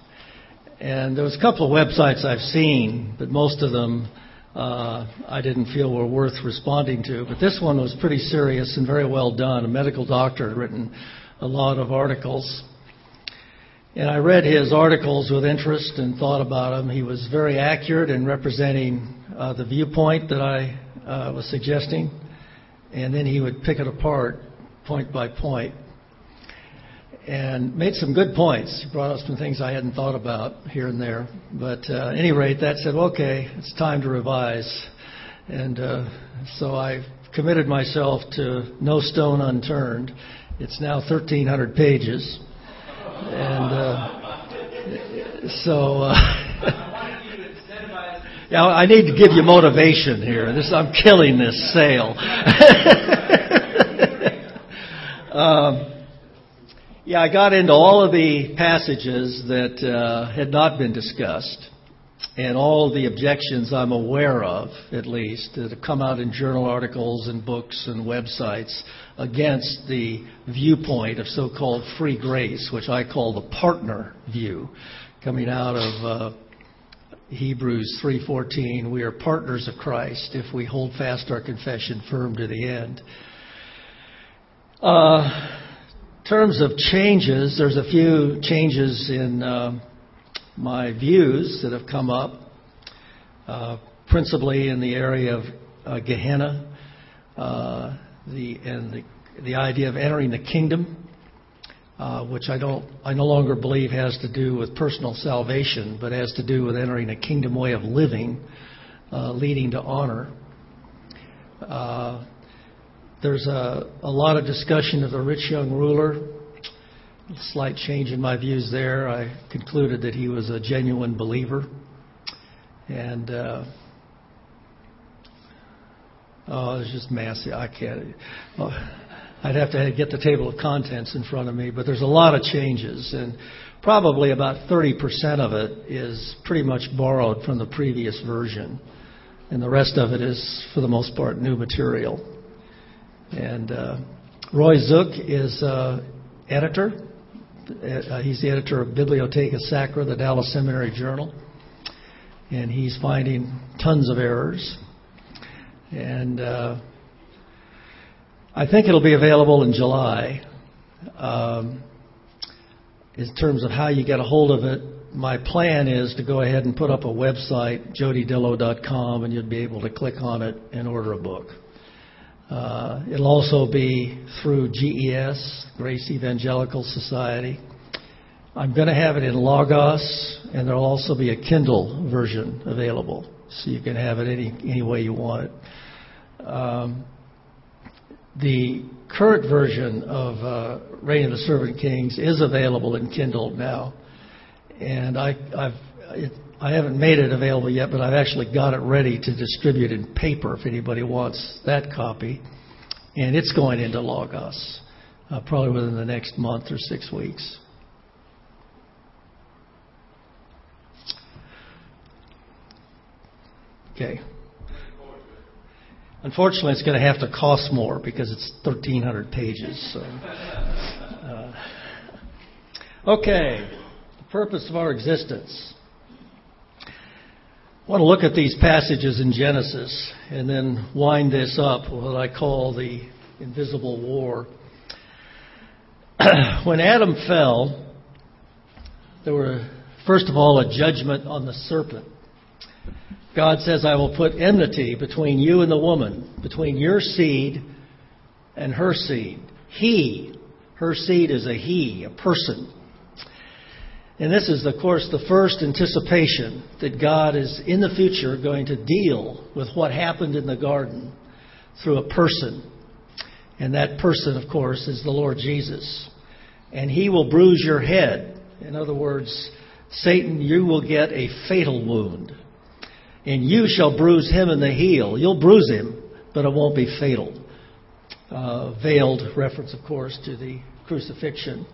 And there was a couple of websites I've seen, but most of them uh, I didn't feel were worth responding to. But this one was pretty serious and very well done. A medical doctor had written a lot of articles. And I read his articles with interest and thought about him. He was very accurate in representing uh, the viewpoint that I uh, was suggesting. And then he would pick it apart point by point and made some good points. He brought up some things I hadn't thought about here and there. But uh, at any rate, that said, okay, it's time to revise. And uh, so I committed myself to no stone unturned. It's now thirteen hundred pages. And uh, so, uh, yeah, I need to give you motivation here. This, I'm killing this sale. um, yeah, I got into all of the passages that uh, had not been discussed, and all the objections I'm aware of, at least, that have come out in journal articles and books and websites against the viewpoint of so-called free grace, which I call the partner view, coming out of uh, Hebrews three fourteen. We are partners of Christ if we hold fast our confession firm to the end. Uh, in terms of changes, there's a few changes in uh, my views that have come up, uh, principally in the area of uh, Gehenna, uh, the and the, the idea of entering the kingdom, uh, which I don't, I no longer believe has to do with personal salvation, but has to do with entering a kingdom way of living, uh, leading to honor. Uh, there's a, a lot of discussion of the rich young ruler. Slight change in my views there. I concluded that he was a genuine believer. And uh, oh, it's just massive. I can't. Well, I'd have to get the table of contents in front of me. But there's a lot of changes, and probably about thirty percent of it is pretty much borrowed from the previous version, and the rest of it is, for the most part, new material. And uh, Roy Zook is uh, editor. Uh, he's the editor of Bibliotheca Sacra, the Dallas Seminary Journal, and he's finding tons of errors. And uh, I think it'll be available in July. Um, in terms of how you get a hold of it, my plan is to go ahead and put up a website, jody dillow dot com, and you'll be able to click on it and order a book. Uh, it'll also be through G E S, Grace Evangelical Society. I'm going to have it in Logos, and there'll also be a Kindle version available, so you can have it any any way you want it. Um, the current version of uh, Reign of the Servant Kings is available in Kindle now, and I I've it, I haven't made it available yet, but I've actually got it ready to distribute in paper if anybody wants that copy. And it's going into Logos, uh, probably within the next month or six weeks. Okay. Unfortunately, it's going to have to cost more because it's thirteen hundred pages. So. Uh, okay. The purpose of our existence. I want to look at these passages in Genesis and then wind this up with what I call the invisible war. When Adam fell, there were, first of all, a judgment on the serpent. God says, I will put enmity between you and the woman, between your seed and her seed. He, her seed is a he, a person. And this is, of course, the first anticipation that God is, in the future, going to deal with what happened in the garden through a person. And that person, of course, is the Lord Jesus. And he will bruise your head. In other words, Satan, you will get a fatal wound. And you shall bruise him in the heel. You'll bruise him, but it won't be fatal. Uh, veiled reference, of course, to the crucifixion.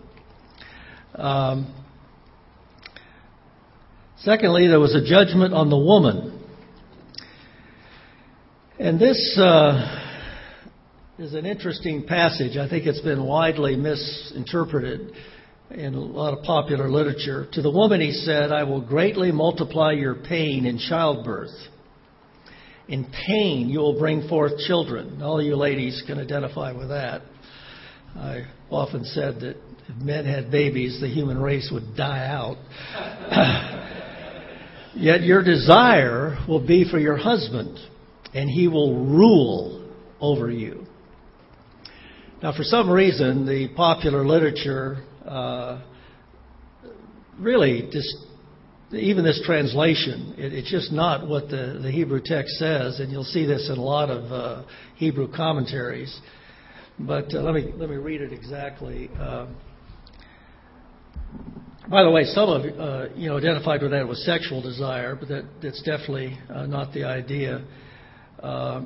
Um... Secondly, there was a judgment on the woman. And this uh, is an interesting passage. I think it's been widely misinterpreted in a lot of popular literature. To the woman, he said, I will greatly multiply your pain in childbirth. In pain, you will bring forth children. All you ladies can identify with that. I often said that If men had babies, the human race would die out. Yet your desire will be for your husband, and he will rule over you. Now, for some reason, the popular literature uh, really just... Even this translation, it, it's just not what the, the Hebrew text says, and you'll see this in a lot of uh, Hebrew commentaries. But uh, let me let me read it exactly. Uh, by the way, some of uh, you know identified with that was sexual desire, but that, that's definitely uh, not the idea. Uh,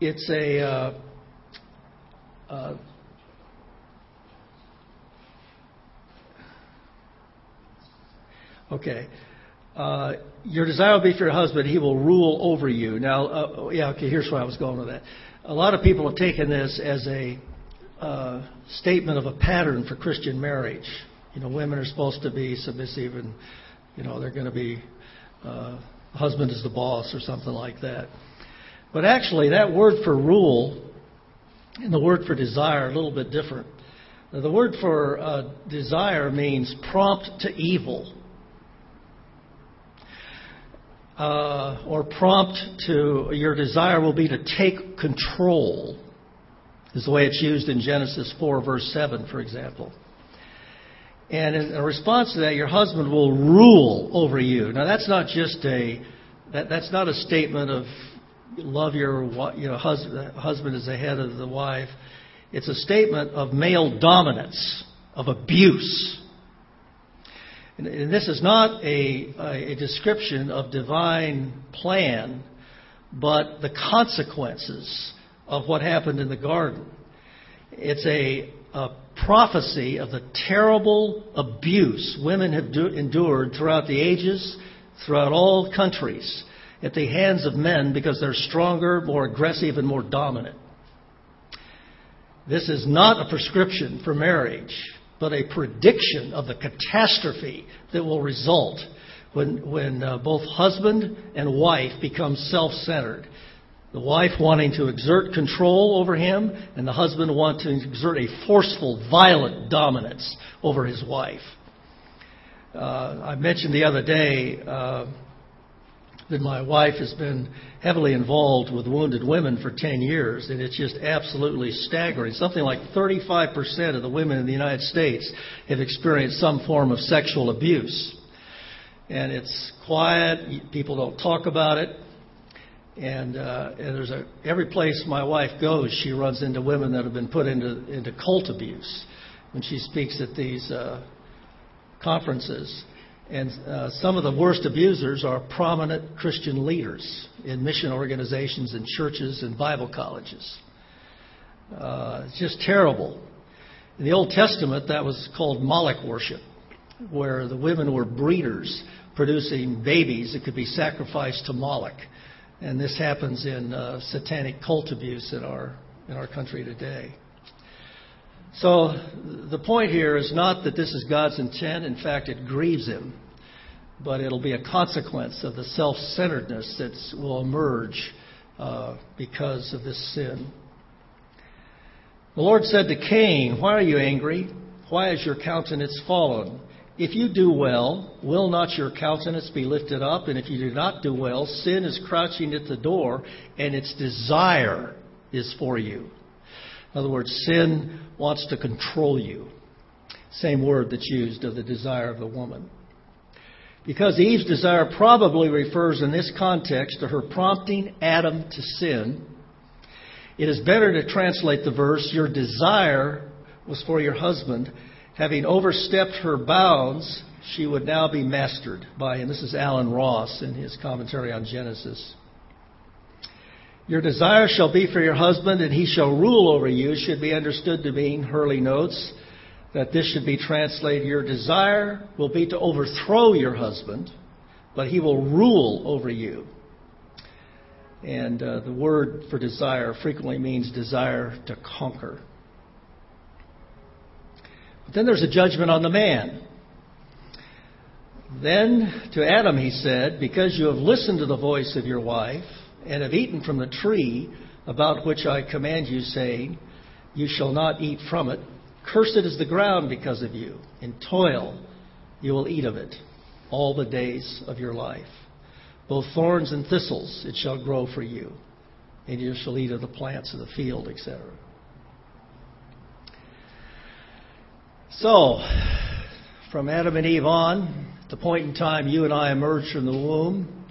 it's a uh, uh, Okay. Uh, your desire will be for your husband. He will rule over you. Now, uh, yeah, okay, here's where I was going with that. A lot of people have taken this as a uh, statement of a pattern for Christian marriage. You know, women are supposed to be submissive and, you know, they're going to be, uh, husband is the boss or something like that. But actually, that word for rule and the word for desire are a little bit different. Now, the word for uh, desire means prompt to evil. Uh, or prompt to, your desire will be to take control, is the way it's used in Genesis four, verse seven, for example. And in response to that, your husband will rule over you. Now, that's not just a, that, that's not a statement of love your, you know, husband, husband is the head of the wife. It's a statement of male dominance, of abuse. And this is not a, a description of divine plan, but the consequences of what happened in the garden. It's a, a prophecy of the terrible abuse women have do, endured throughout the ages, throughout all countries, at the hands of men because they're stronger, more aggressive, and more dominant. This is not a prescription for marriage, but a prediction of the catastrophe that will result when when uh, both husband and wife become self-centered. The wife wanting to exert control over him, and the husband wanting to exert a forceful, violent dominance over his wife. Uh, I mentioned the other day uh, that my wife has been heavily involved with wounded women for ten years, and it's just absolutely staggering. Something like thirty-five percent of the women in the United States have experienced some form of sexual abuse. And it's quiet, people don't talk about it, and, uh, and there's a, every place my wife goes, she runs into women that have been put into, into cult abuse when she speaks at these uh, conferences. And uh, some of the worst abusers are prominent Christian leaders in mission organizations and churches and Bible colleges. Uh, it's just terrible. In the Old Testament, that was called Moloch worship, where the women were breeders producing babies that could be sacrificed to Moloch. And this happens in uh, satanic cult abuse in our in our country today. So the point here is not that this is God's intent. In fact, it grieves him. But it'll be a consequence of the self-centeredness that will emerge uh, because of this sin. The Lord said to Cain, "Why are you angry? Why is your countenance fallen? If you do well, will not your countenance be lifted up? And if you do not do well, sin is crouching at the door, and its desire is for you." In other words, sin wants to control you. Same word that's used of the desire of the woman. Because Eve's desire probably refers in this context to her prompting Adam to sin, it is better to translate the verse, "Your desire was for your husband. Having overstepped her bounds, she would now be mastered by him." This is Alan Ross in his commentary on Genesis. "Your desire shall be for your husband, and he shall rule over you," should be understood to mean, Hurley notes, that this should be translated, "Your desire will be to overthrow your husband, but he will rule over you." And uh, the word for desire frequently means desire to conquer. But then there's a judgment on the man. "Then to Adam he said, 'Because you have listened to the voice of your wife, and have eaten from the tree about which I command you, saying, You shall not eat from it. Cursed is the ground because of you. In toil you will eat of it all the days of your life. Both thorns and thistles it shall grow for you, and you shall eat of the plants of the field, et cetera. So, from Adam and Eve on, at the point in time you and I emerged from the womb,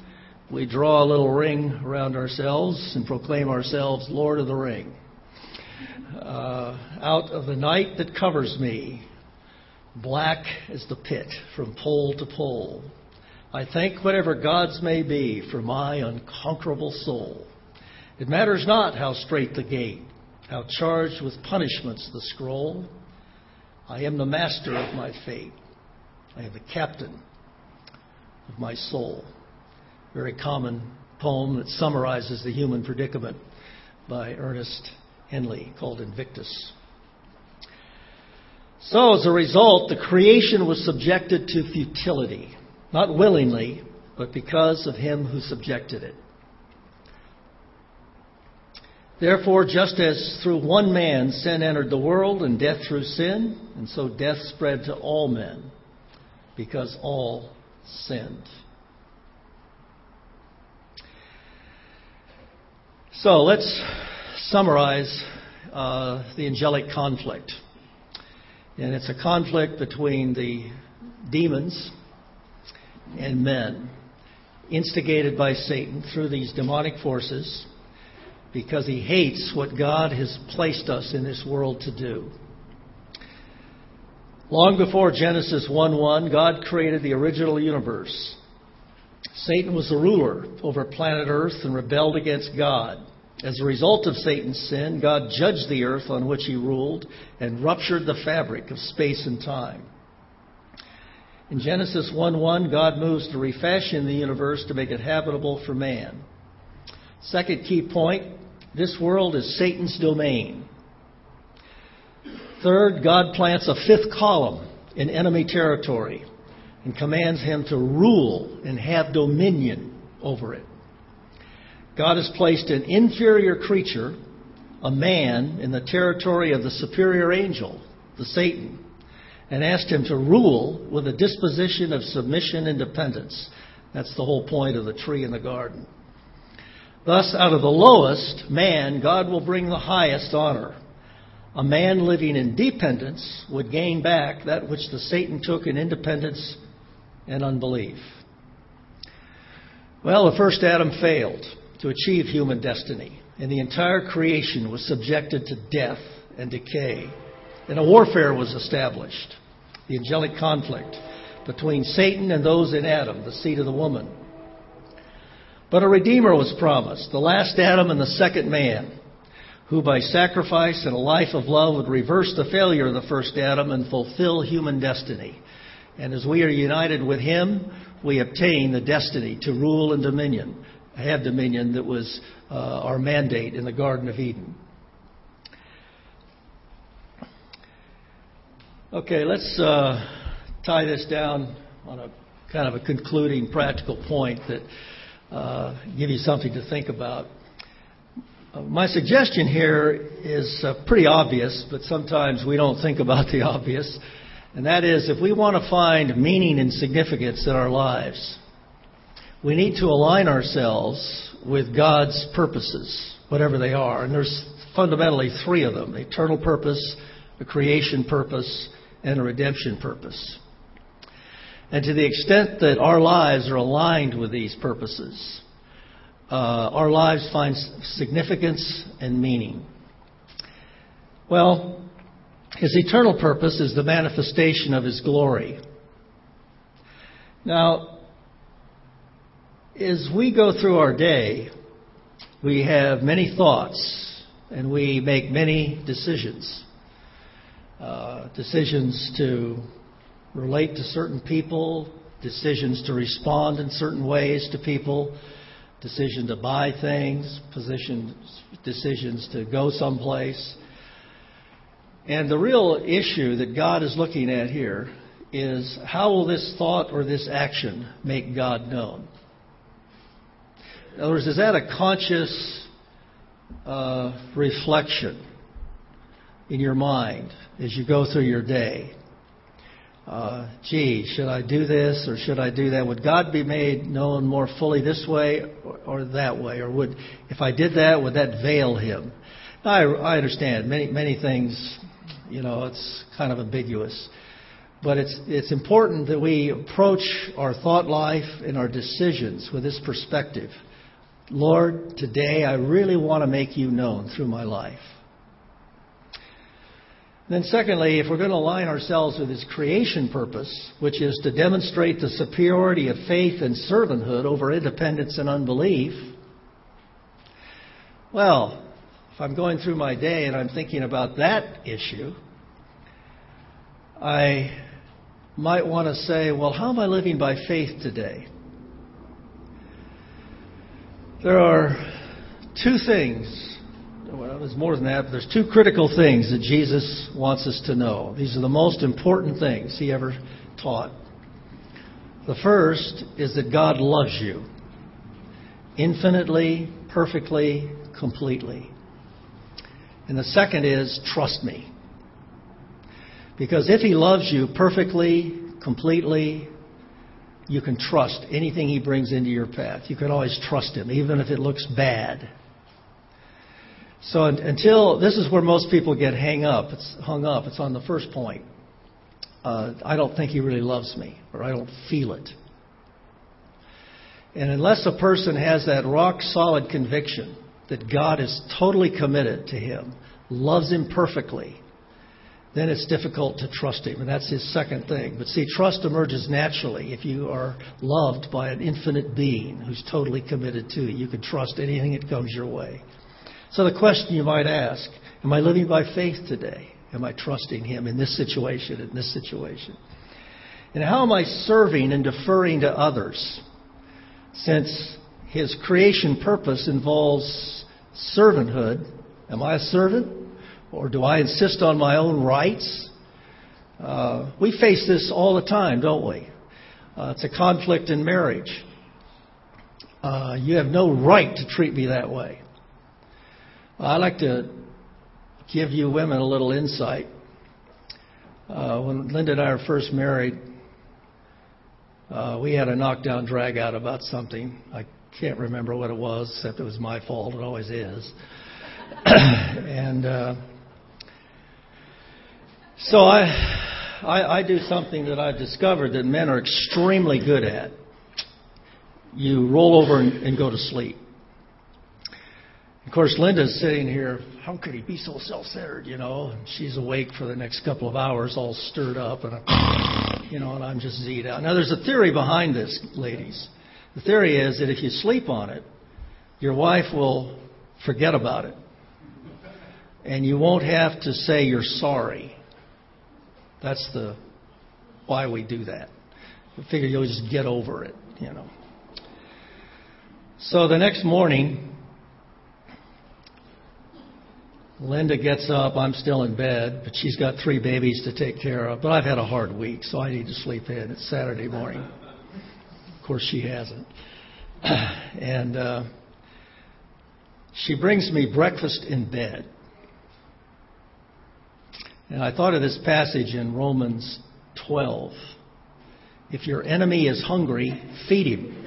we draw a little ring around ourselves and proclaim ourselves Lord of the Ring. Uh, out of the night that covers me, black as the pit from pole to pole, I thank whatever gods may be for my unconquerable soul. It matters not how straight the gate, how charged with punishments the scroll. I am the master of my fate. I am the captain of my soul. Very common poem that summarizes the human predicament by Ernest Henley, called Invictus. So, as a result, the creation was subjected to futility, not willingly, but because of him who subjected it. Therefore, just as through one man sin entered the world, and death through sin, and so death spread to all men, because all sinned. So, let's summarize uh, the angelic conflict. And it's a conflict between the demons and men, instigated by Satan through these demonic forces, because he hates what God has placed us in this world to do. Long before Genesis one one, God created the original universe. Satan was the ruler over planet Earth and rebelled against God. As a result of Satan's sin, God judged the earth on which he ruled and ruptured the fabric of space and time. In Genesis one one, God moves to refashion the universe to make it habitable for man. Second key point, this world is Satan's domain. Third, God plants a fifth column in enemy territory and commands him to rule and have dominion over it. God has placed an inferior creature, a man, in the territory of the superior angel, the Satan, and asked him to rule with a disposition of submission and dependence. That's the whole point of the tree in the garden. Thus, out of the lowest man, God will bring the highest honor. A man living in dependence would gain back that which the Satan took in independence and unbelief. Well, the first Adam failed to achieve human destiny, and the entire creation was subjected to death and decay, and a warfare was established, the angelic conflict between Satan and those in Adam, the seed of the woman. But a Redeemer was promised, the last Adam and the second man, who by sacrifice and a life of love would reverse the failure of the first Adam and fulfill human destiny. And as we are united with him, we obtain the destiny to rule and dominion. Have dominion that was uh, our mandate in the Garden of Eden. Okay, let's uh, tie this down on a kind of a concluding practical point that uh, give you something to think about. Uh, my suggestion here is uh, pretty obvious, but sometimes we don't think about the obvious, and that is if we want to find meaning and significance in our lives, we need to align ourselves with God's purposes, whatever they are. And there's fundamentally three of them, the eternal purpose, a creation purpose, and a redemption purpose. And to the extent that our lives are aligned with these purposes, uh, our lives find significance and meaning. Well, his eternal purpose is the manifestation of his glory. Now, as we go through our day, we have many thoughts and we make many decisions. Uh, decisions to relate to certain people, decisions to respond in certain ways to people, decision to buy things, positions, decisions to go someplace. And the real issue that God is looking at here is how will this thought or this action make God known? In other words, is that a conscious uh, reflection in your mind as you go through your day. Uh, gee, should I do this or should I do that? Would God be made known more fully this way or, or that way? Or would, if I did that, would that veil him? Now, I, I understand many, many things, you know, it's kind of ambiguous. But it's it's important that we approach our thought life and our decisions with this perspective. Lord, today I really want to make you known through my life. Then secondly, if we're going to align ourselves with his creation purpose, which is to demonstrate the superiority of faith and servanthood over independence and unbelief, well, if I'm going through my day and I'm thinking about that issue, I might want to say, well, how am I living by faith today? There are two things. Well, there's more than that, but there's two critical things that Jesus wants us to know. These are the most important things he ever taught. The first is that God loves you infinitely, perfectly, completely. And the second is, trust me. Because if he loves you perfectly, completely, you can trust anything he brings into your path. You can always trust him, even if it looks bad. So until, this is where most people get hung up. It's hung up. It's on the first point. Uh, I don't think he really loves me, or I don't feel it. And unless a person has that rock solid conviction that God is totally committed to him, loves him perfectly, then it's difficult to trust him. And that's his second thing. But see, trust emerges naturally if you are loved by an infinite being who's totally committed to you. You can trust anything that comes your way. So the question you might ask, am I living by faith today? Am I trusting him in this situation, in this situation? And how am I serving and deferring to others? Since his creation purpose involves servanthood, am I a servant? Or do I insist on my own rights? Uh, we face this all the time, don't we? Uh, it's a conflict in marriage. Uh, you have no right to treat me that way. I like to give you women a little insight. Uh, when Linda and I were first married, uh, we had a knockdown drag out about something. I can't remember what it was, except it was my fault. It always is. and uh, so I, I, I do something that I've discovered that men are extremely good at. You roll over and, and go to sleep. Of course, Linda's sitting here, how could he be so self-centered, you know? And she's awake for the next couple of hours, all stirred up, and I'm, you know, and I'm just Z'd out. Now, there's a theory behind this, ladies. The theory is that if you sleep on it, your wife will forget about it, and you won't have to say you're sorry. That's the why we do that. We figure you'll just get over it, you know. So the next morning, Linda gets up. I'm still in bed, but she's got three babies to take care of. But I've had a hard week, so I need to sleep in. It's Saturday morning. Of course, she hasn't. And uh, she brings me breakfast in bed. And I thought of this passage in Romans twelve. If your enemy is hungry, feed him.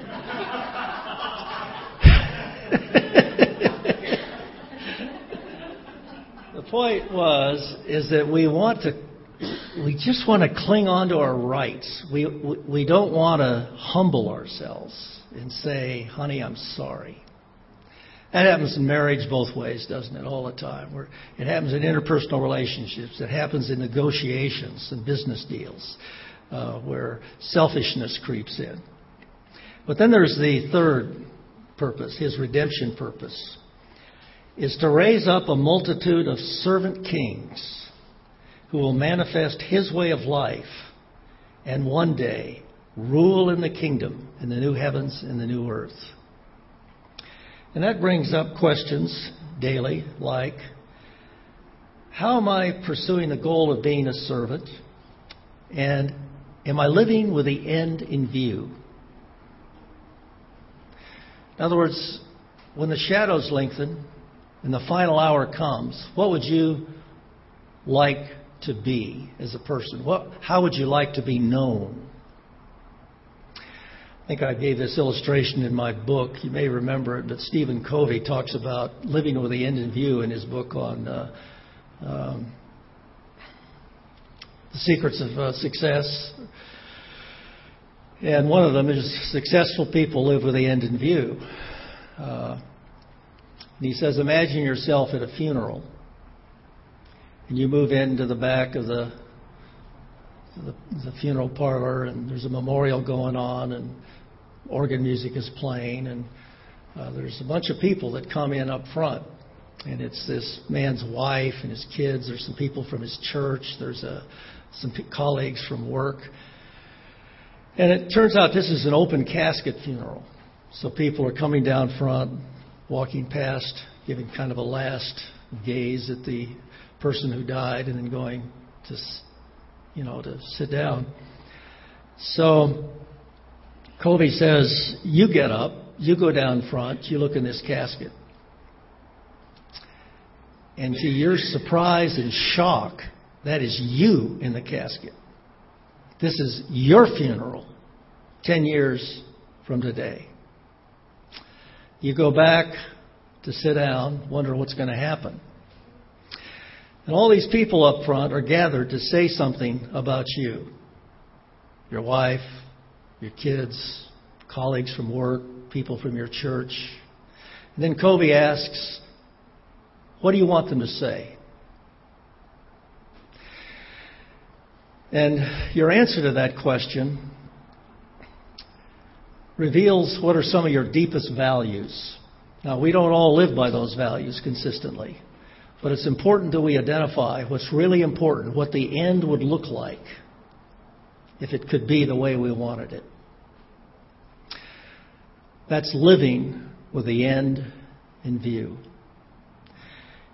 The point was, is that we want to, we just want to cling on to our rights. We, we don't want to humble ourselves and say, honey, I'm sorry. That happens in marriage both ways, doesn't it? All the time. We're, it happens in interpersonal relationships. It happens in negotiations and business deals uh, where selfishness creeps in. But then there's the third purpose, his redemption purpose, is to raise up a multitude of servant kings who will manifest his way of life and one day rule in the kingdom, in the new heavens and the new earth. And that brings up questions daily like, how am I pursuing the goal of being a servant? And am I living with the end in view? In other words, when the shadows lengthen, and the final hour comes, what would you like to be as a person? What, how would you like to be known? I think I gave this illustration in my book. You may remember it, but Stephen Covey talks about living with the end in view in his book on uh, um, the secrets of uh, success. And one of them is successful people live with the end in view. Uh, and he says, imagine yourself at a funeral. And you move into the back of the, the the funeral parlor, and there's a memorial going on, and organ music is playing, and uh, there's a bunch of people that come in up front. And it's this man's wife and his kids. There's some people from his church. There's a, some p- colleagues from work. And it turns out this is an open casket funeral. So people are coming down front, walking past, giving kind of a last gaze at the person who died, and then going to, you know, to sit down. So Covey says, you get up, you go down front, you look in this casket. And to your surprise and shock, that is you in the casket. This is your funeral ten years from today. You go back to sit down, wonder what's going to happen. And all these people up front are gathered to say something about you. Your wife, your kids, colleagues from work, people from your church. And then Covey asks, what do you want them to say? And your answer to that question reveals what are some of your deepest values. Now, we don't all live by those values consistently. But it's important that we identify what's really important, what the end would look like if it could be the way we wanted it. That's living with the end in view.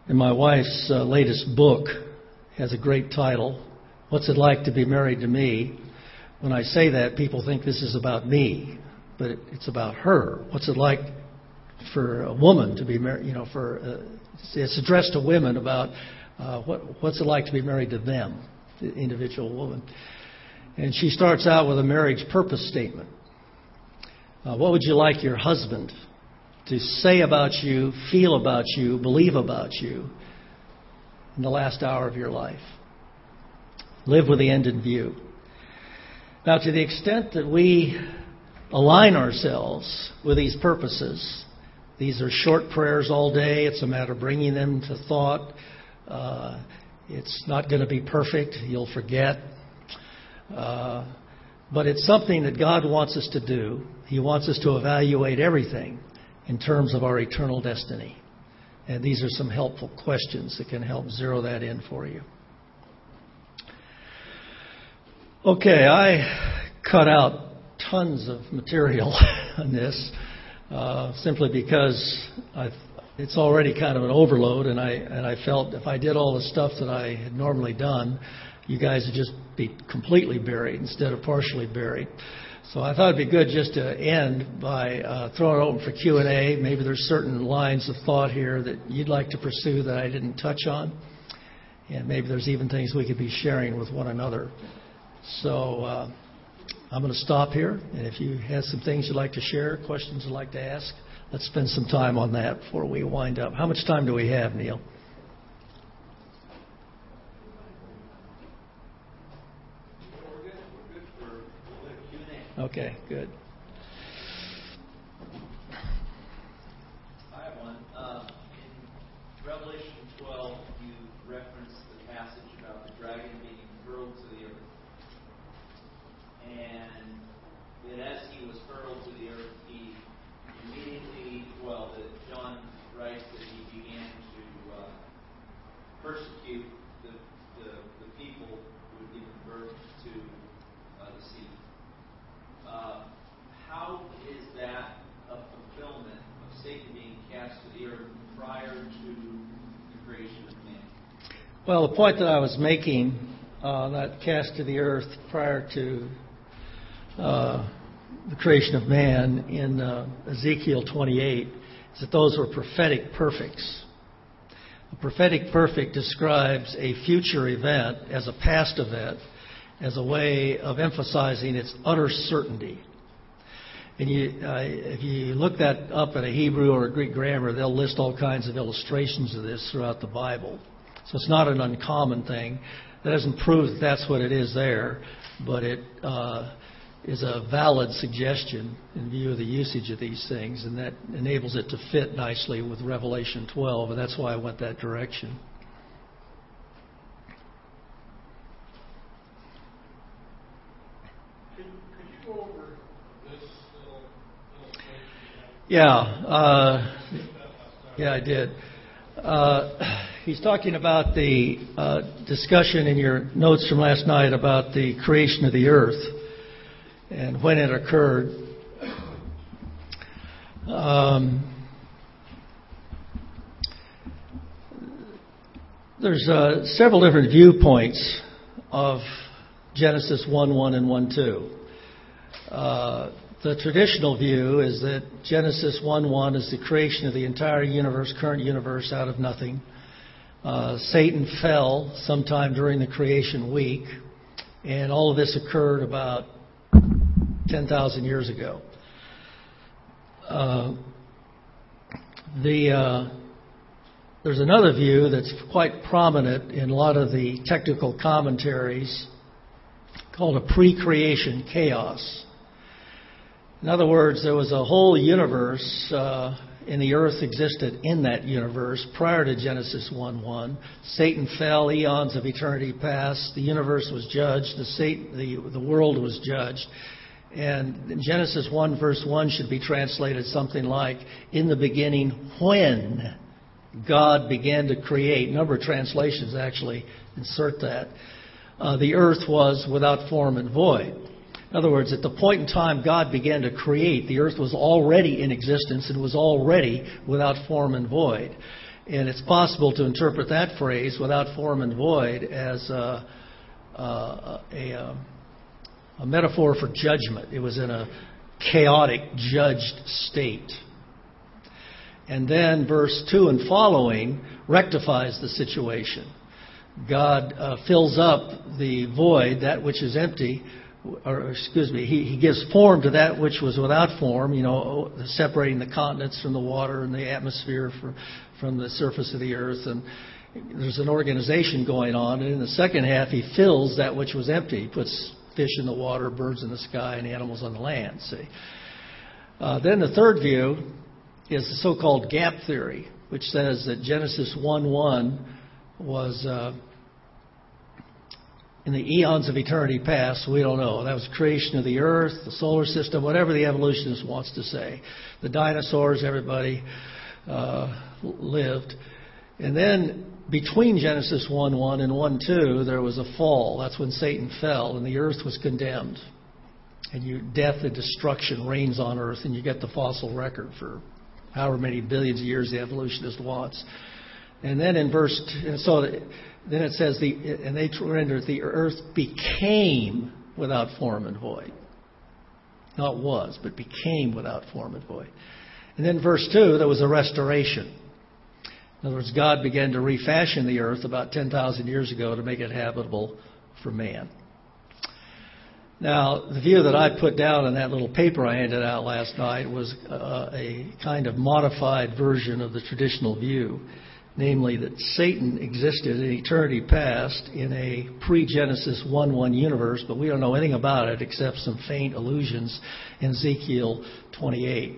And my wife's uh, latest book has a great title, What's It Like to Be Married to Me? When I say that, people think this is about me, but it, it's about her. What's it like for a woman to be married, you know, for... Uh, It's addressed to women about uh, what, what's it like to be married to them, the individual woman. And she starts out with a marriage purpose statement. Uh, what would you like your husband to say about you, feel about you, believe about you in the last hour of your life? Live with the end in view. Now, to the extent that we align ourselves with these purposes, these are short prayers all day. It's a matter of bringing them to thought. Uh, it's not going to be perfect. You'll forget. Uh, but it's something that God wants us to do. He wants us to evaluate everything in terms of our eternal destiny. And these are some helpful questions that can help zero that in for you. Okay, I cut out tons of material on this. Uh, simply because I've, it's already kind of an overload, and I and I felt if I did all the stuff that I had normally done, you guys would just be completely buried instead of partially buried. So I thought it'd be good just to end by uh, throwing it open for Q and A. Maybe there's certain lines of thought here that you'd like to pursue that I didn't touch on, and maybe there's even things we could be sharing with one another. So. Uh, I'm going to stop here, and if you have some things you'd like to share, questions you'd like to ask, let's spend some time on that before we wind up. How much time do we have, Neil? We're good. We're good for Q and A. Okay, good. I have one. Uh, in Revelation twelve, you reference the passage about the dragon being hurled to the earth. And that as he was hurled to the earth, he immediately, well, that John writes that he began to uh, persecute the, the the people who had given birth to uh, the seed. Uh, how is that a fulfillment of Satan being cast to the earth prior to the creation of man? Well, the point that I was making, uh, that cast to the earth prior to Uh, the creation of man in uh, Ezekiel twenty-eight is that those were prophetic perfects. A prophetic perfect describes a future event as a past event as a way of emphasizing its utter certainty. And you, uh, if you look that up in a Hebrew or a Greek grammar, they'll list all kinds of illustrations of this throughout the Bible. So it's not an uncommon thing. That doesn't prove that that's what it is there, but it uh, is a valid suggestion in view of the usage of these things, and that enables it to fit nicely with Revelation twelve, and that's why I went that direction. Yeah, uh, yeah, I did. Uh, he's talking about the uh, discussion in your notes from last night about the creation of the earth and when it occurred. Um, there's uh, several different viewpoints of Genesis one one and one two. Uh, The traditional view is that Genesis one one is the creation of the entire universe, current universe, out of nothing. Uh, Satan fell sometime during the creation week, and all of this occurred about ten thousand years ago. Uh, the uh, there's another view that's quite prominent in a lot of the technical commentaries called a pre-creation chaos. In other words, there was a whole universe, uh, and the earth existed in that universe prior to Genesis one one. Satan fell, eons of eternity passed, the universe was judged, the, Satan, the, the world was judged. And Genesis one verse one should be translated something like, in the beginning when God began to create. A number of translations actually insert that. Uh, the earth was without form and void. In other words, at the point in time God began to create, the earth was already in existence and was already without form and void. And it's possible to interpret that phrase, without form and void, as a, a, a, a metaphor for judgment. It was in a chaotic, judged state. And then verse two and following rectifies the situation. God uh, fills up the void, that which is empty, or excuse me, he, he gives form to that which was without form, you know, separating the continents from the water and the atmosphere for, from the surface of the earth. And there's an organization going on. And in the second half, he fills that which was empty. He puts fish in the water, birds in the sky, and animals on the land, see. Uh, then the third view is the so-called gap theory, which says that Genesis one one was... Uh, in the eons of eternity past, we don't know. That was creation of the earth, the solar system, whatever the evolutionist wants to say. The dinosaurs, everybody uh, lived. And then between Genesis one one and one two, there was a fall. That's when Satan fell, and the earth was condemned. And you, death and destruction reigns on earth, and you get the fossil record for however many billions of years the evolutionist wants. And then in verse... and so... The, Then it says, the, and they rendered the earth became without form and void. Not was, but became without form and void. And then verse two, there was a restoration. In other words, God began to refashion the earth about ten thousand years ago to make it habitable for man. Now, the view that I put down in that little paper I handed out last night was uh, a kind of modified version of the traditional view. Namely, that Satan existed in eternity past in a pre-Genesis one one universe, but we don't know anything about it except some faint allusions in Ezekiel twenty-eight.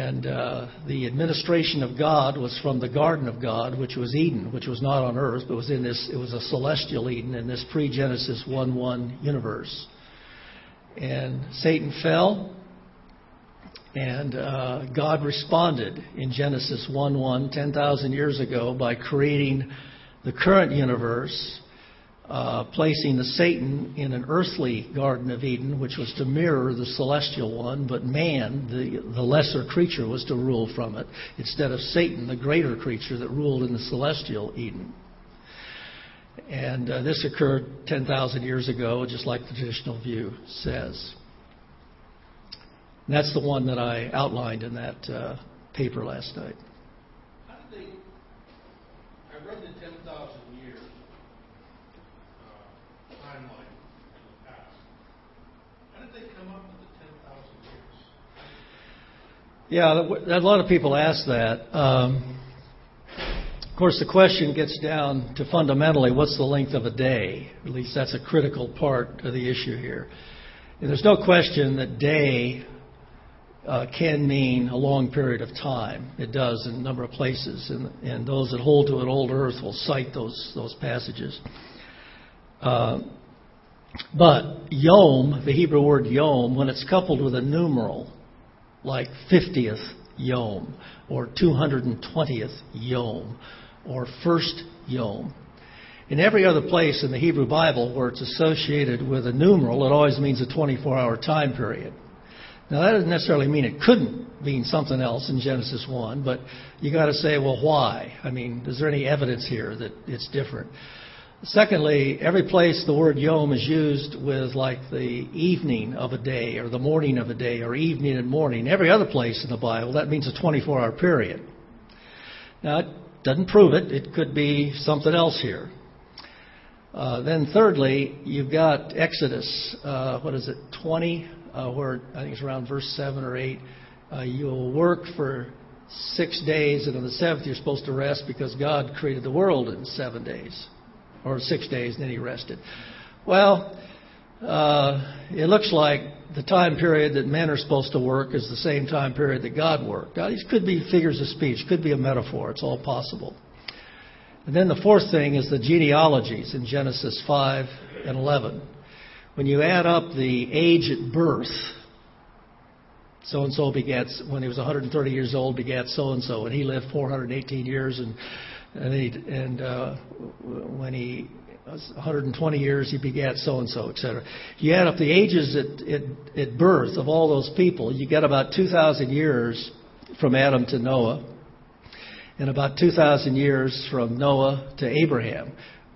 And uh, the administration of God was from the Garden of God, which was Eden, which was not on earth, but was in this. It was a celestial Eden in this pre-Genesis one one universe. And Satan fell. And uh, God responded in Genesis one one, ten thousand years ago, by creating the current universe, uh, placing the Satan in an earthly Garden of Eden, which was to mirror the celestial one, but man, the, the lesser creature, was to rule from it, instead of Satan, the greater creature that ruled in the celestial Eden. And uh, this occurred ten thousand years ago, just like the traditional view says. And that's the one that I outlined in that uh, paper last night. How did they Yeah, a lot of people ask that. Um, of course, the question gets down to fundamentally, what's the length of a day? At least that's a critical part of the issue here. And there's no question that day uh, can mean a long period of time. It does in a number of places, and, and those that hold to an old earth will cite those, those passages. Uh, but yom, the Hebrew word yom, when it's coupled with a numeral, like fiftieth yom, or two hundred twentieth yom, or first yom. In every other place in the Hebrew Bible where it's associated with a numeral, it always means a twenty-four hour time period. Now, that doesn't necessarily mean it couldn't mean something else in Genesis one, but you got to say, well, why? I mean, is there any evidence here that it's different? Secondly, every place the word yom is used with like the evening of a day or the morning of a day or evening and morning, every other place in the Bible, that means a twenty-four hour period. Now, it doesn't prove it. It could be something else here. Uh, then thirdly, you've got Exodus, uh, what is it, twenty, uh, where I think it's around verse seven or eight. Uh, you'll work for six days, and on the seventh you're supposed to rest because God created the world in seven days. Or six days, and then he rested. Well, uh, it looks like the time period that men are supposed to work is the same time period that God worked. Now, these could be figures of speech, could be a metaphor. It's all possible. And then the fourth thing is the genealogies in Genesis five and eleven. When you add up the age at birth, so-and-so begats, when he was one hundred thirty years old, begat so-and-so, and he lived four hundred eighteen years, and And, he, and uh, when he was one hundred twenty years, he begat so-and-so, et cetera. You add up the ages at, at, at birth of all those people, you get about two thousand years from Adam to Noah, and about two thousand years from Noah to Abraham.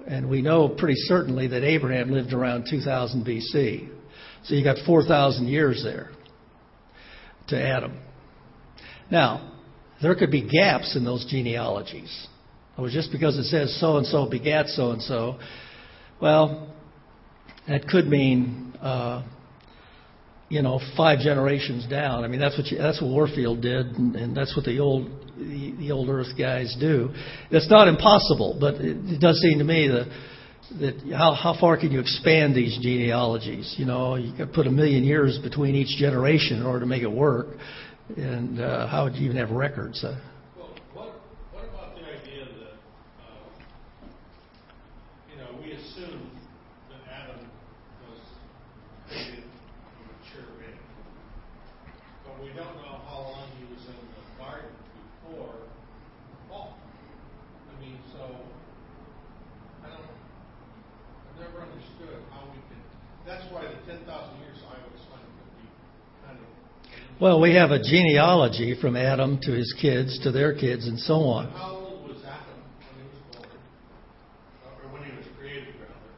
And we know pretty certainly that Abraham lived around two thousand B C. So you got four thousand years there to Adam. Now, there could be gaps in those genealogies. Or just because it says so-and-so begat so-and-so, well, that could mean, uh, you know, five generations down. I mean, that's what you, that's what Warfield did, and, and that's what the old the, the old Earth guys do. It's not impossible, but it, it does seem to me that that how how far can you expand these genealogies? You know, you could put a million years between each generation in order to make it work, and uh, how would you even have records? Uh, Well, we have a genealogy from Adam to his kids, to their kids, and so on. How old was Adam when he was born? Or when he was created, rather?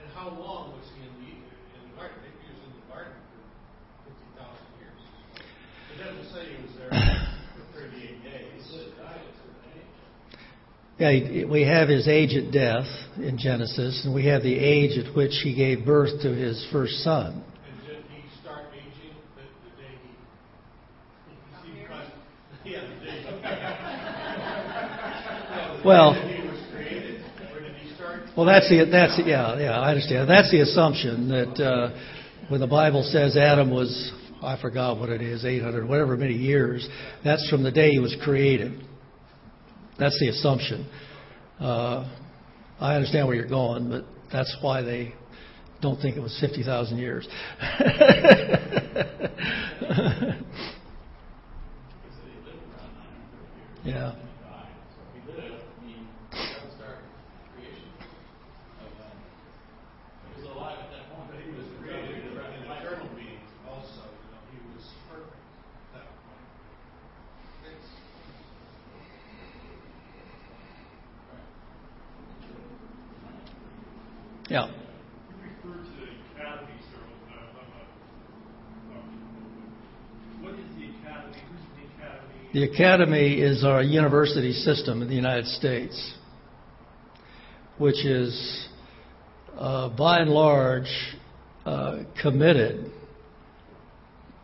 And how long was he in the, in the garden? Maybe he was in the garden for fifty thousand years. It doesn't say he was there for thirty-eight days. Yeah, we have his age at death in Genesis, and we have the age at which he gave birth to his first son. Well, well, that's the that's the, yeah yeah I understand. That's the assumption that uh, when the Bible says Adam was, I forgot what it is, eight hundred whatever many years, that's from the day he was created. That's the assumption. Uh, I understand where you're going, but that's why they don't think it was fifty thousand years. Yeah. Yeah. You referred to the academy several times. What is the academy? Who's the academy? The academy is our university system in the United States, which is, uh, by and large, uh, committed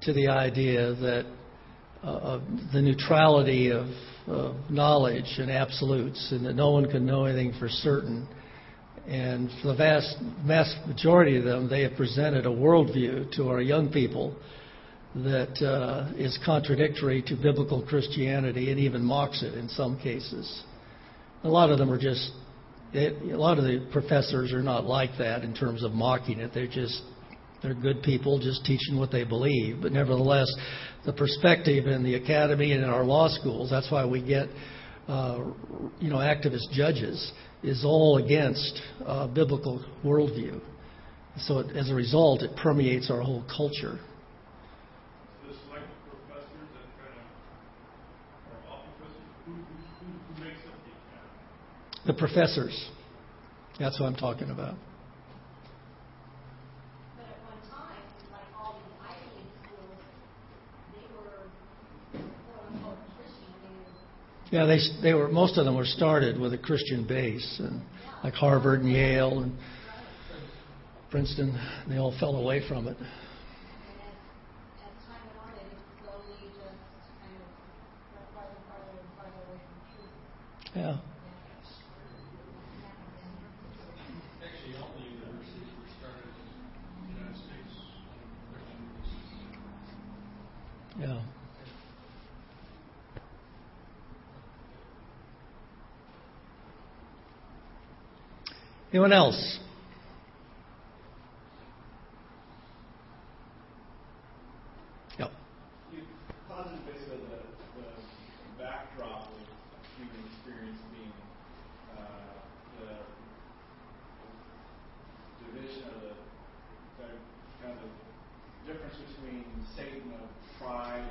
to the idea that uh, the neutrality of, of knowledge and absolutes, and that no one can know anything for certain. And for the vast, vast majority of them, they have presented a worldview to our young people that uh, is contradictory to biblical Christianity and even mocks it in some cases. A lot of them are just, it, a lot of the professors are not like that in terms of mocking it. They're just, they're good people just teaching what they believe. But nevertheless, the perspective in the academy and in our law schools, that's why we get, uh, you know, activist judges, is all against uh, biblical worldview. So it, as a result, it permeates our whole culture. The professors. That's what I'm talking about. But at one time, like all the Ivy League schools, they were quote unquote Christian. Yeah, they they were. Most of them were started with a Christian base, and yeah. Like Harvard and Yale and right. Princeton, they all fell away from it. Yeah. Yeah. Anyone else? Yep. You posited basically the, the backdrop of human experience being uh, the division of the, the kind of difference between Satan of pride and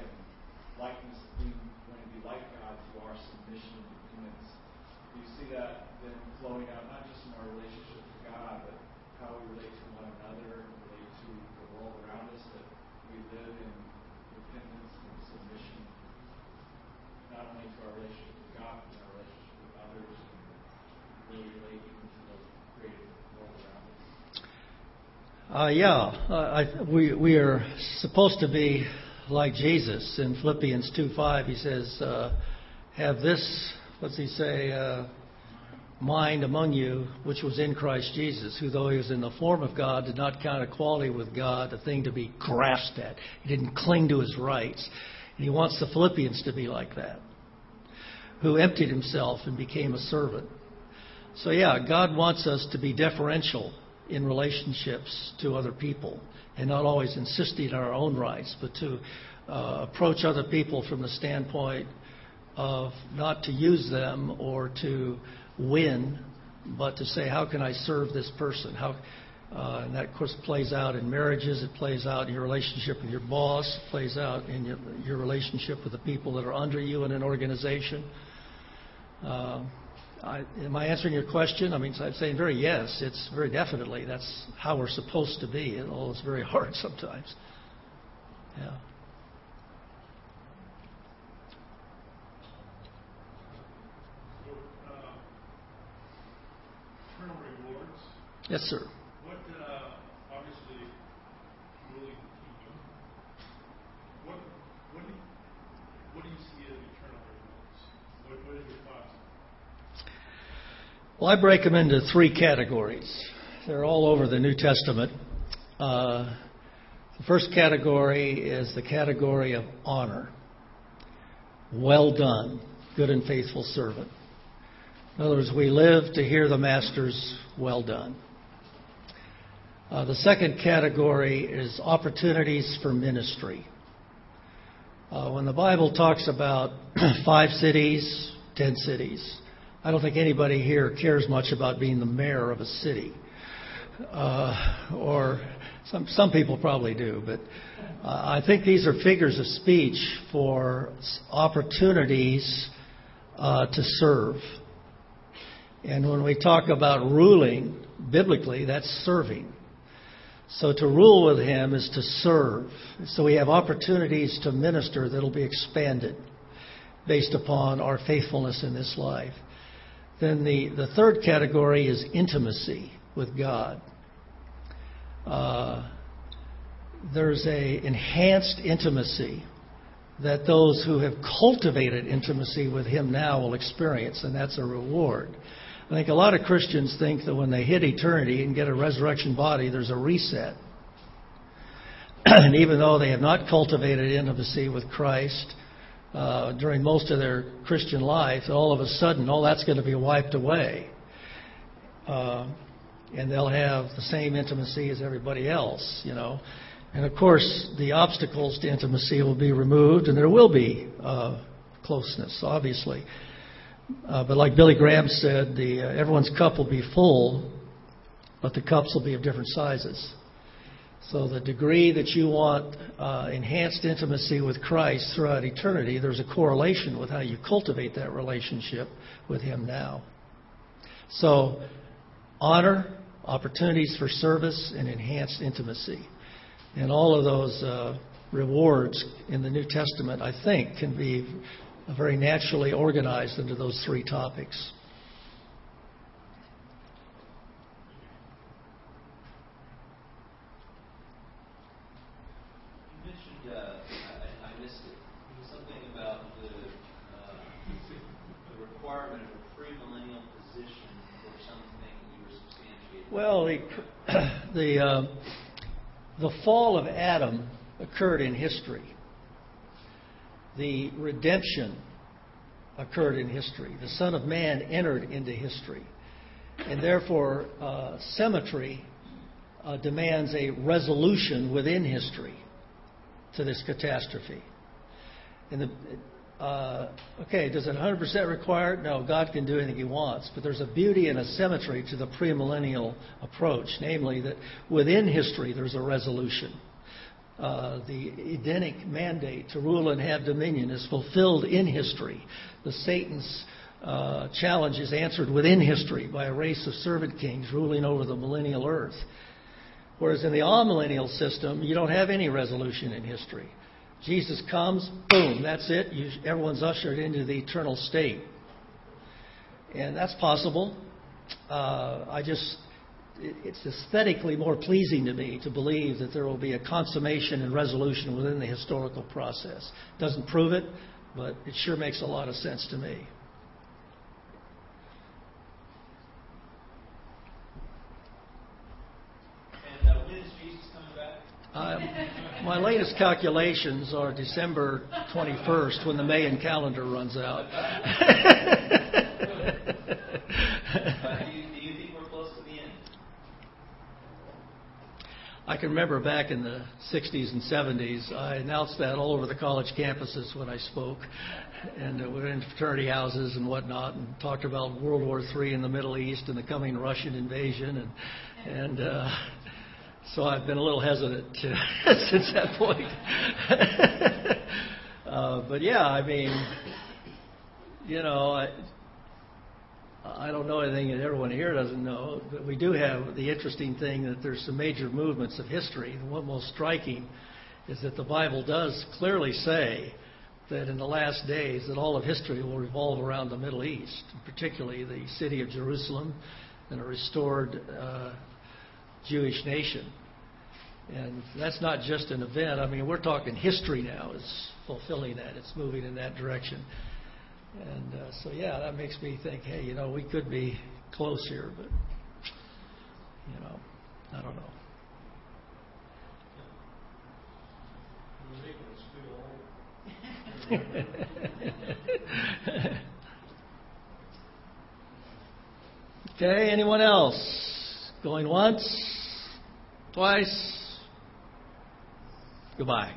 likeness, being going to be like God through our submission and dependence. Do you see that then flowing out not just in our relationship to God, but how we relate to one another, relate to the world around us, that we live in dependence and submission, not only to our relationship with God, but our relationship with others, and really relate even to the created world around us? Uh, yeah, uh, I, we we are supposed to be like Jesus. In Philippians two five, he says, uh, have this, what's he say, uh, mind among you, which was in Christ Jesus, who though he was in the form of God, did not count equality with God a thing to be grasped at. He didn't cling to his rights. And he wants the Philippians to be like that, who emptied himself and became a servant. So yeah, God wants us to be deferential in relationships to other people, and not always insisting on our own rights, but to uh, approach other people from the standpoint of not to use them or to win, but to say, how can I serve this person? How, uh, and that, of course, plays out in marriages. It plays out in your relationship with your boss. It plays out in your, your relationship with the people that are under you in an organization. Uh, I, am I answering your question? I mean, I'm saying very yes. It's very definitely. That's how we're supposed to be. Although it's very hard sometimes. Yeah. So, uh, eternal rewards. Yes, sir. What, uh, obviously, ruling the kingdom. What, what do you, what do you see as eternal rewards? What, what are your thoughts? Well, I break them into three categories. They're all over the New Testament. Uh, the first category is the category of honor. Well done, good and faithful servant. In other words, we live to hear the Master's well done. Uh, the second category is opportunities for ministry. Uh, when the Bible talks about five cities, ten cities, I don't think anybody here cares much about being the mayor of a city. Uh, or some some people probably do, but uh, I think these are figures of speech for opportunities uh, to serve. And when we talk about ruling, biblically, that's serving. So to rule with him is to serve. So we have opportunities to minister that will be expanded based upon our faithfulness in this life. Then the, the third category is intimacy with God. Uh, there's a enhanced intimacy that those who have cultivated intimacy with him now will experience, and that's a reward. I think a lot of Christians think that when they hit eternity and get a resurrection body, there's a reset. And even though they have not cultivated intimacy with Christ uh, during most of their Christian life, all of a sudden, all that's going to be wiped away. Uh, and they'll have the same intimacy as everybody else, you know. And, of course, the obstacles to intimacy will be removed, and there will be uh, closeness, obviously. Uh, but like Billy Graham said, the uh, everyone's cup will be full, but the cups will be of different sizes. So the degree that you want uh, enhanced intimacy with Christ throughout eternity, there's a correlation with how you cultivate that relationship with him now. So honor, opportunities for service, and enhanced intimacy. And all of those uh, rewards in the New Testament, I think, can be very naturally organized into those three topics. You mentioned, uh, I, I missed it, something about the, uh, the requirement of a premillennial position for something you were substantiating. Well, the, the, uh, the fall of Adam occurred in history. The redemption occurred in history. The Son of Man entered into history. And therefore, uh, symmetry uh, demands a resolution within history to this catastrophe. And the, uh, okay, does it one hundred percent require it? No, God can do anything he wants. But there's a beauty and a symmetry to the premillennial approach, namely that within history there's a resolution. Uh, the Edenic mandate to rule and have dominion is fulfilled in history. The Satan's uh, challenge is answered within history by a race of servant kings ruling over the millennial earth. Whereas in the amillennial system, you don't have any resolution in history. Jesus comes, boom, that's it. You, everyone's ushered into the eternal state. And that's possible. Uh, I just... It's aesthetically more pleasing to me to believe that there will be a consummation and resolution within the historical process. Doesn't prove it, but it sure makes a lot of sense to me. And uh, when is Jesus coming back? Uh, my latest calculations are December twenty-first, when the Mayan calendar runs out. I can remember back in the sixties and seventies, I announced that all over the college campuses when I spoke. And we went into fraternity houses and whatnot and talked about World War Three in the Middle East and the coming Russian invasion. And, and uh, so I've been a little hesitant to, since that point. uh, but, yeah, I mean, you know... I, I don't know anything that everyone here doesn't know, but we do have the interesting thing that there's some major movements of history. And what most striking is that the Bible does clearly say that in the last days that all of history will revolve around the Middle East, particularly the city of Jerusalem and a restored uh, Jewish nation. And that's not just an event. I mean, we're talking history now. It's fulfilling that. It's moving in that direction. And uh, so, yeah, that makes me think, hey, you know, we could be close here, but, you know, I don't know. Okay, anyone else? Going once? Twice? Goodbye.